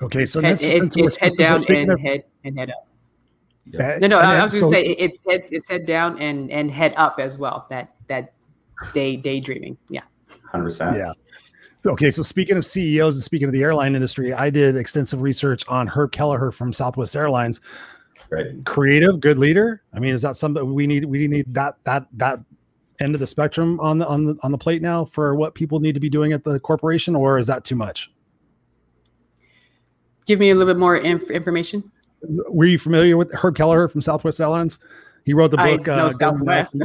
Okay, so head, that's it, it's head down and of- head and head up. Yeah. No, no, I, I was going to so- say it's head, it's head down and, and head up as well. That that day daydreaming, yeah. one hundred percent. Yeah. Okay, so speaking of C E Os and speaking of the airline industry, I did extensive research on Herb Kelleher from Southwest Airlines. Right. Creative, good leader. I mean, is that something we need? We need that that that end of the spectrum on the on the on the plate now for what people need to be doing at the corporation, or is that too much? Give me a little bit more inf- information. Were you familiar with Herb Kelleher from Southwest Airlines? He wrote the book. I know uh, Southwest.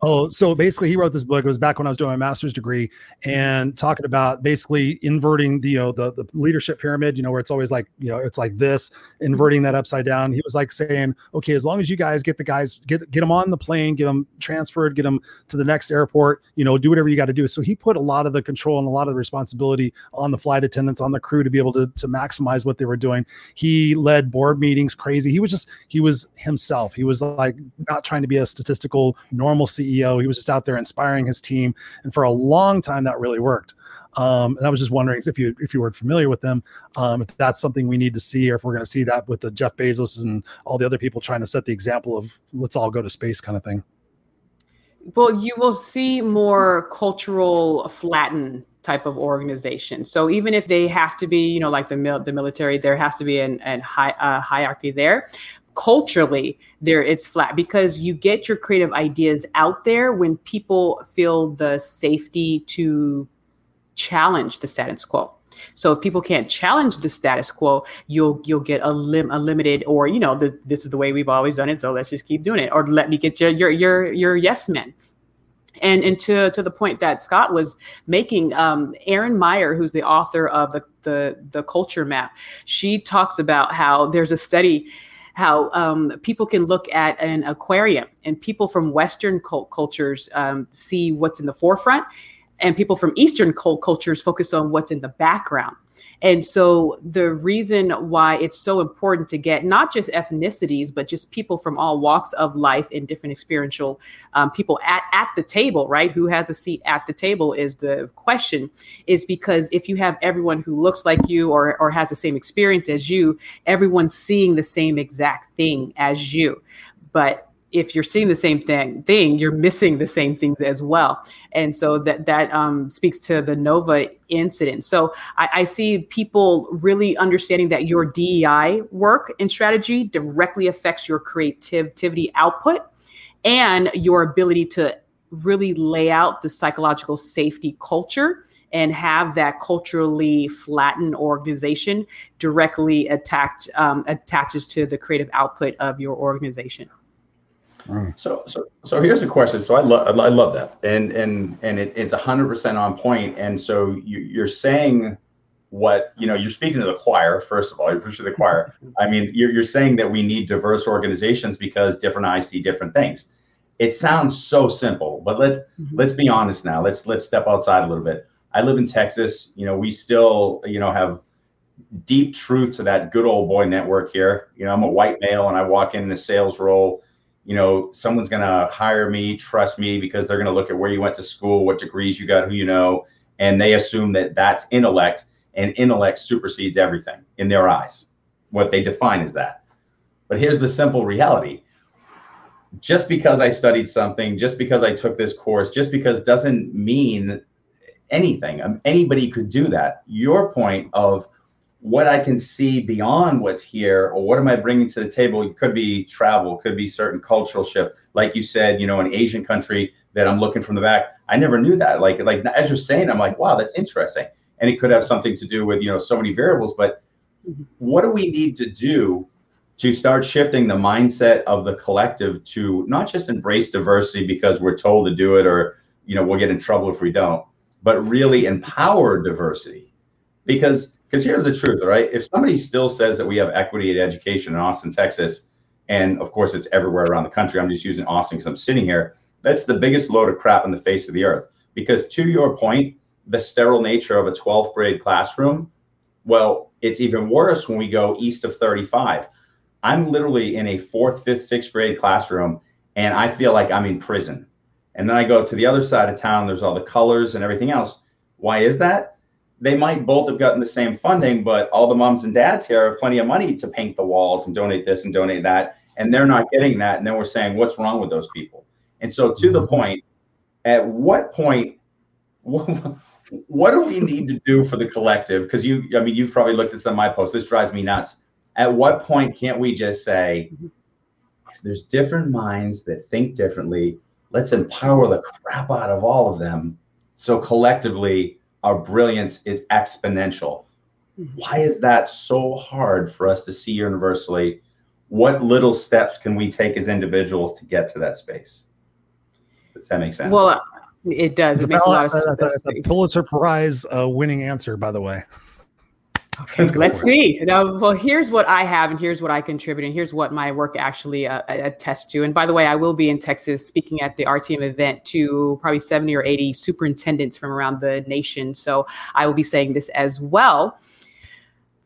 Oh, so basically he wrote this book. It was back when I was doing my master's degree and talking about basically inverting the, you know, the, the leadership pyramid, you know, where it's always like, you know, it's like this, inverting that upside down. He was like saying, okay, as long as you guys get the guys, get, get them on the plane, get them transferred, get them to the next airport, you know, do whatever you got to do. So he put a lot of the control and a lot of the responsibility on the flight attendants, on the crew to be able to, to maximize what they were doing. He led board meetings crazy. He was just, he was himself. He was like not trying to be a statistical normal C E O. He was just out there inspiring his team. And for a long time, that really worked. Um, and I was just wondering if you if you were familiar with them, um, if that's something we need to see, or if we're going to see that with the Jeff Bezos and all the other people trying to set the example of let's all go to space kind of thing. Well, you will see more cultural flatten type of organization. So even if they have to be, you know, like the, mil- the military, there has to be an, an hi- uh, hierarchy there. Culturally, there it's flat because you get your creative ideas out there when people feel the safety to challenge the status quo. So if people can't challenge the status quo, you'll you'll get a, lim- a limited or, you know, the, this is the way we've always done it, so let's just keep doing it. Or let me get your your your, your yes men. And, and to, to the point that Scott was making, um, Erin Meyer, who's the author of the, the, the Culture Map, she talks about how there's a study how um, people can look at an aquarium, and people from Western cult cultures um, see what's in the forefront, and people from Eastern cult cultures focus on what's in the background. And so the reason why it's so important to get not just ethnicities, but just people from all walks of life and different experiential um, people at, at the table, right? Who has a seat at the table is the question, is because if you have everyone who looks like you or, or has the same experience as you, everyone's seeing the same exact thing as you. But if you're seeing the same thing, thing, you're missing the same things as well. And so that that um, speaks to the Nova incident. So I, I see people really understanding that your D E I work and strategy directly affects your creativity output and your ability to really lay out the psychological safety culture and have that culturally flattened organization directly attached um, attaches to the creative output of your organization. So, so, so here's the question. So I love, I love that. And, and, and it, it's a hundred percent on point. And so you, you're saying what, you know, you're speaking to the choir. First of all, you're preaching to the choir. I mean, you're, you're saying that we need diverse organizations because different eyes see different things. It sounds so simple, but let, mm-hmm. let's be honest now. Let's, let's step outside a little bit. I live in Texas. You know, we still, you know, have deep truth to that good old boy network here. You know, I'm a white male and I walk in a sales role. You know, someone's going to hire me, trust me, because they're going to look at where you went to school, what degrees you got, who you know, and they assume that that's intellect, and intellect supersedes everything in their eyes, what they define as that. But here's the simple reality. Just because I studied something, just because I took this course, just because doesn't mean anything. Um, anybody could do that. Your point of what I can see beyond what's here, or what am I bringing to the table? It could be travel, could be certain cultural shift. Like you said, you know, an Asian country that I'm looking from the back. I never knew that. Like, like as you're saying, I'm like, wow, that's interesting. And it could have something to do with, you know, so many variables, but what do we need to do to start shifting the mindset of the collective to not just embrace diversity because we're told to do it, or, you know, we'll get in trouble if we don't, but really empower diversity? Because Because here's the truth, right? If somebody still says that we have equity in education in Austin, Texas, and of course it's everywhere around the country, I'm just using Austin because I'm sitting here, that's the biggest load of crap on the face of the earth. Because to your point, the sterile nature of a twelfth grade classroom, well, it's even worse when we go east of thirty-five. I'm literally in a fourth, fifth, sixth grade classroom, and I feel like I'm in prison. And then I go to the other side of town, there's all the colors and everything else. Why is that? They might both have gotten the same funding, but all the moms and dads here have plenty of money to paint the walls and donate this and donate that, and they're not getting that. And then we're saying, what's wrong with those people? And so to the point, at what point, what, what do we need to do for the collective? Because you, I mean, you've probably looked at some of my posts. This drives me nuts. At what point can't we just say, if there's different minds that think differently, let's empower the crap out of all of them, so collectively our brilliance is exponential. Why is that so hard for us to see universally? What little steps can we take as individuals to get to that space? Does that make sense? Well, uh, it does. It's it makes a lot of sense. That's a Pulitzer Prize uh, winning answer, by the way. Okay, let's see. Now, well, here's what I have, and here's what I contribute, and here's what my work actually uh, attests to. And by the way, I will be in Texas speaking at the R T M event to probably seventy or eighty superintendents from around the nation. So I will be saying this as well.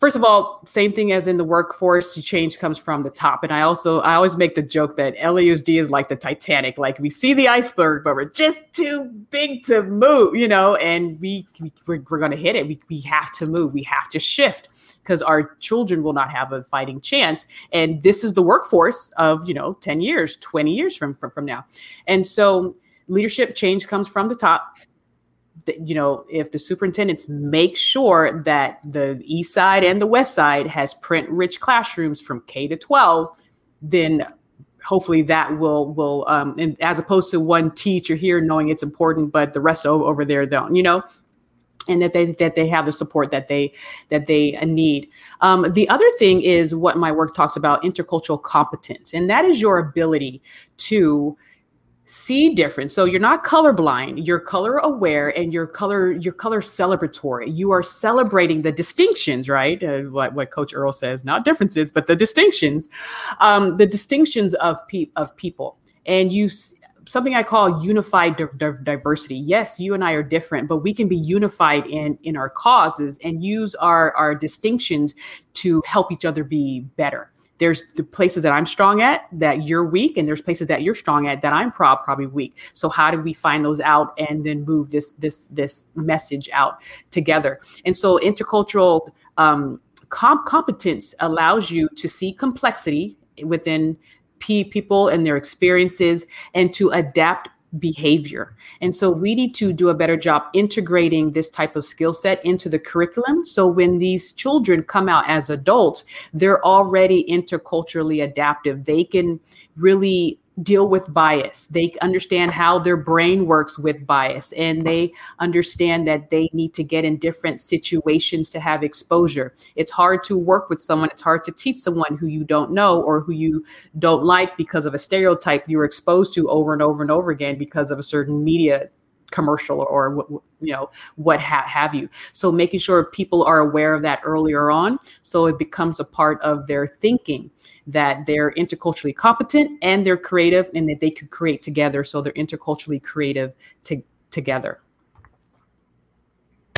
First of all, same thing as in the workforce, change comes from the top. And I also, I always make the joke that L A U S D is like the Titanic. Like we see the iceberg, but we're just too big to move, you know, and we, we we're, we're going to hit it. We, we have to move. We have to shift, because our children will not have a fighting chance. And this is the workforce of, you know, ten years, twenty years from, from, from now. And so leadership change comes from the top. You know, if the superintendents make sure that the east side and the west side has print rich classrooms from K to twelve, then hopefully that will will um, and as opposed to one teacher here knowing it's important, but the rest over there don't, you know. and that they that they have the support that they that they need. Um, the other thing is what my work talks about, intercultural competence, and that is your ability to see difference. So you're not colorblind, you're color aware, and you're color, you're color celebratory. You are celebrating the distinctions, right? Uh, what, what Coach Earl says, not differences, but the distinctions, um, the distinctions of, pe- of people. And you, something I call unified di- di- diversity. Yes, you and I are different, but we can be unified in, in our causes and use our, our distinctions to help each other be better. There's the places that I'm strong at that you're weak, and there's places that you're strong at that I'm prob- probably weak. So how do we find those out and then move this this this message out together? And so intercultural um, comp- competence allows you to see complexity within p- people and their experiences and to adapt behavior. And so we need to do a better job integrating this type of skill set into the curriculum. So when these children come out as adults, they're already interculturally adaptive. They can really deal with bias. They understand how their brain works with bias, and they understand that they need to get in different situations to have exposure. It's hard to work with someone. It's hard to teach someone who you don't know or who you don't like because of a stereotype you were exposed to over and over and over again because of a certain media commercial or, or you know, what ha- have you. So making sure people are aware of that earlier on, so it becomes a part of their thinking that they're interculturally competent and they're creative and that they could create together. So they're interculturally creative to, together.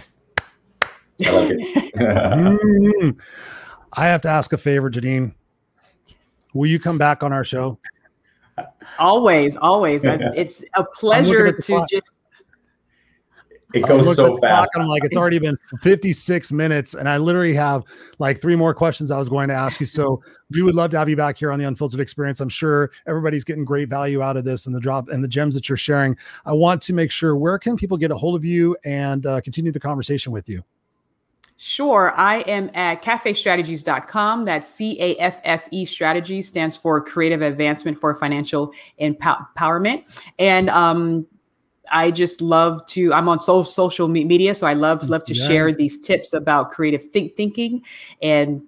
I like it. mm-hmm. I have to ask a favor, Genein. Will you come back on our show? Always, always. I, it's a pleasure to just. It goes so fast. I'm like, it's already been fifty-six minutes and I literally have like three more questions I was going to ask you. So we would love to have you back here on the Unfiltered Experience. I'm sure everybody's getting great value out of this and the drop and the gems that you're sharing. I want to make sure, where can people get a hold of you and uh, continue the conversation with you? Sure. I am at cafe strategies dot com. That's C A F F E Strategies, stands for Creative Advancement for Financial Empow- Empowerment. And, um, I just love to, I'm on so, social media, so I love, love to yeah. share these tips about creative think, thinking. And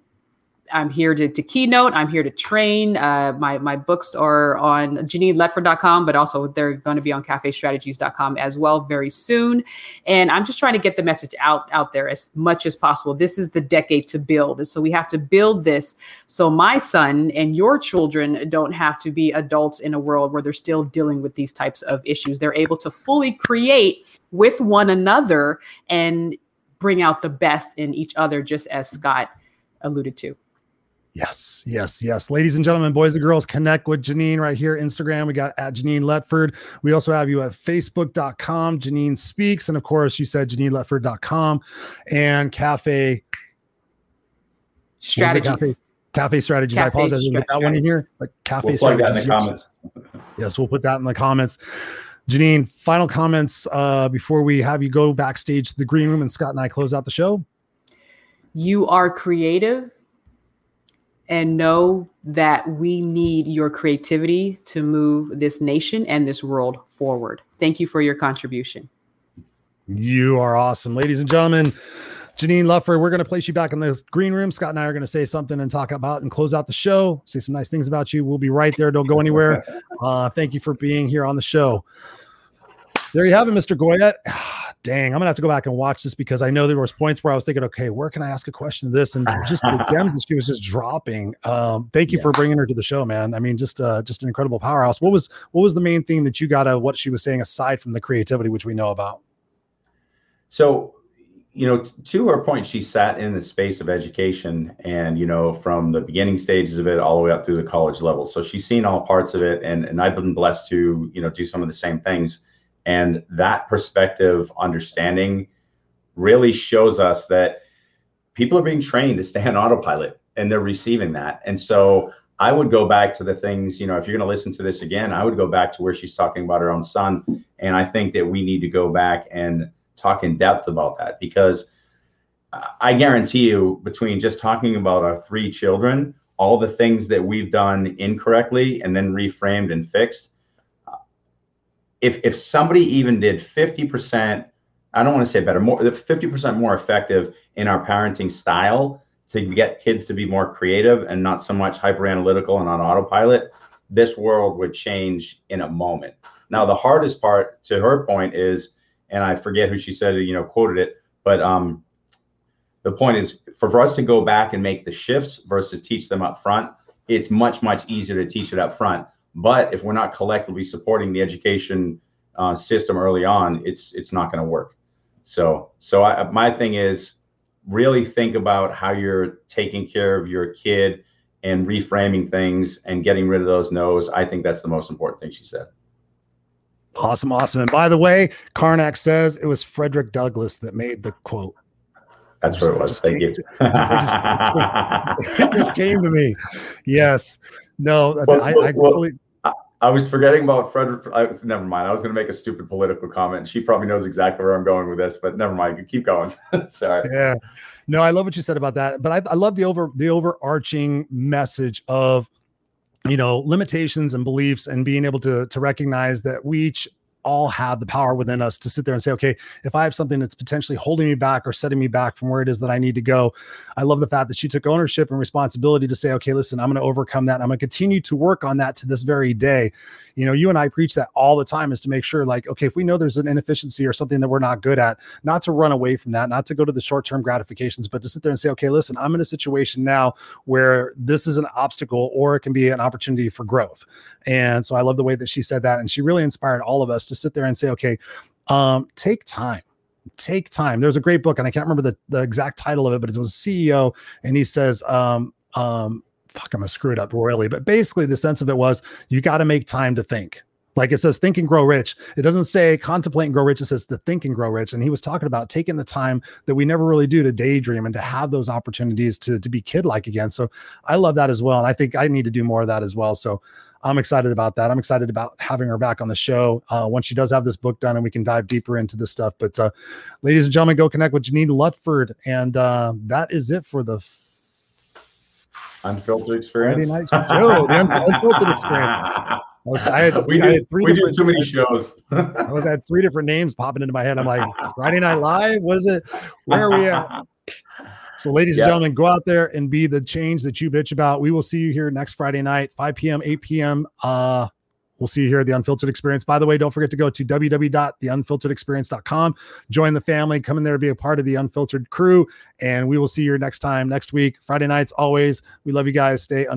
I'm here to, to keynote. I'm here to train. Uh, my, my books are on Genein Letford dot com, but also they're going to be on cafe strategies dot com as well very soon. And I'm just trying to get the message out, out there as much as possible. This is the decade to build. And so we have to build this so my son and your children don't have to be adults in a world where they're still dealing with these types of issues. They're able to fully create with one another and bring out the best in each other, just as Scott alluded to. Yes, yes, yes. Ladies and gentlemen, boys and girls, connect with Genein right here. Instagram, we got at Genein Letford. We also have you at facebook dot com, Genein Speaks. And of course, you said Genein Letford dot com and Cafe Strategies. Cafe? Cafe Strategies. Cafe I apologize. Strat- that strategies. One in here. Like Cafe we'll Strategies. Plug that in the comments. Yes, we'll put that in the comments. Genein, final comments uh, before we have you go backstage to the green room and Scott and I close out the show. You are creative. And know that we need your creativity to move this nation and this world forward. Thank you for your contribution. You are awesome. Ladies and gentlemen, Genein Letford, we're going to place you back in the green room. Scott and I are going to say something and talk about and close out the show, say some nice things about you. We'll be right there. Don't go anywhere. Uh, thank you for being here on the show. There you have it, Mister Goyette. Dang, I'm gonna have to go back and watch this because I know there was points where I was thinking, okay, where can I ask a question of this? And just the gems that she was just dropping. Um, thank you yeah. for bringing her to the show, man. I mean, just uh, just an incredible powerhouse. What was what was the main thing that you got out of what she was saying aside from the creativity, which we know about? So, you know, to her point, she sat in the space of education, and you know, from the beginning stages of it all the way up through the college level. So she's seen all parts of it, and and I've been blessed to you know do some of the same things. And that perspective understanding really shows us that people are being trained to stay on autopilot and they're receiving that. And so I would go back to the things, you know, if you're going to listen to this again, I would go back to where she's talking about her own son. And I think that we need to go back and talk in depth about that, because I guarantee you, between just talking about our three children, all the things that we've done incorrectly and then reframed and fixed, If if somebody even did fifty percent, I don't want to say better, more fifty percent more effective in our parenting style to get kids to be more creative and not so much hyper analytical and on autopilot, this world would change in a moment. Now, the hardest part, to her point, is, and I forget who she said, you know, quoted it, but um, the point is for, for us to go back and make the shifts versus teach them up front, it's much, much easier to teach it up front. But if we're not collectively supporting the education uh, system early on, it's it's not going to work. So so I, my thing is really think about how you're taking care of your kid and reframing things and getting rid of those no's. I think that's the most important thing she said. Awesome. Awesome. And by the way, Karnak says it was Frederick Douglass that made the quote. That's what it was. Thank you. It just came to me. Yes. No, well, I, I, well, totally... I, I was forgetting about Frederick. I was, never mind. I was going to make a stupid political comment. She probably knows exactly where I'm going with this, but never mind. You keep going. Sorry. Yeah. No, I love what you said about that. But I, I love the over the overarching message of, you know, limitations and beliefs and being able to, to recognize that we each all have the power within us to sit there and say, okay, if I have something that's potentially holding me back or setting me back from where it is that I need to go. I love the fact that she took ownership and responsibility to say, okay, listen, I'm going to overcome that. And I'm going to continue to work on that to this very day. You know, you and I preach that all the time, is to make sure, like, okay, if we know there's an inefficiency or something that we're not good at, not to run away from that, not to go to the short-term gratifications, but to sit there and say, okay, listen, I'm in a situation now where this is an obstacle or it can be an opportunity for growth. And so I love the way that she said that. And she really inspired all of us to sit there and say, okay, um, take time. Take time. There's a great book, and I can't remember the, the exact title of it, but it was C E O, and he says, um, um, fuck, I'm gonna screw it up royally. But basically the sense of it was, you got to make time to think. Like it says, think and grow rich. It doesn't say contemplate and grow rich. It says to think and grow rich. And he was talking about taking the time that we never really do to daydream and to have those opportunities to, to be kid-like again. So I love that as well. And I think I need to do more of that as well. So I'm excited about that. I'm excited about having her back on the show uh, once she does have this book done and we can dive deeper into this stuff. But uh, ladies and gentlemen, go connect with Genein Letford. And uh, that is it for the f- Unfiltered Experience. Friday night show, the Unfiltered Experience. I, was, I, had, we I did, had three we did too many shows. I was I had three different names popping into my head. I'm like, Friday Night Live? What is it? Where are we at? So ladies yeah. and gentlemen, go out there and be the change that you bitch about. We will see you here next Friday night, five p.m., eight p.m. Uh, we'll see you here at The Unfiltered Experience. By the way, don't forget to go to w w w dot the unfiltered experience dot com. Join the family. Come in there, be a part of The Unfiltered crew. And we will see you next time, next week, Friday nights always. We love you guys. Stay unfiltered.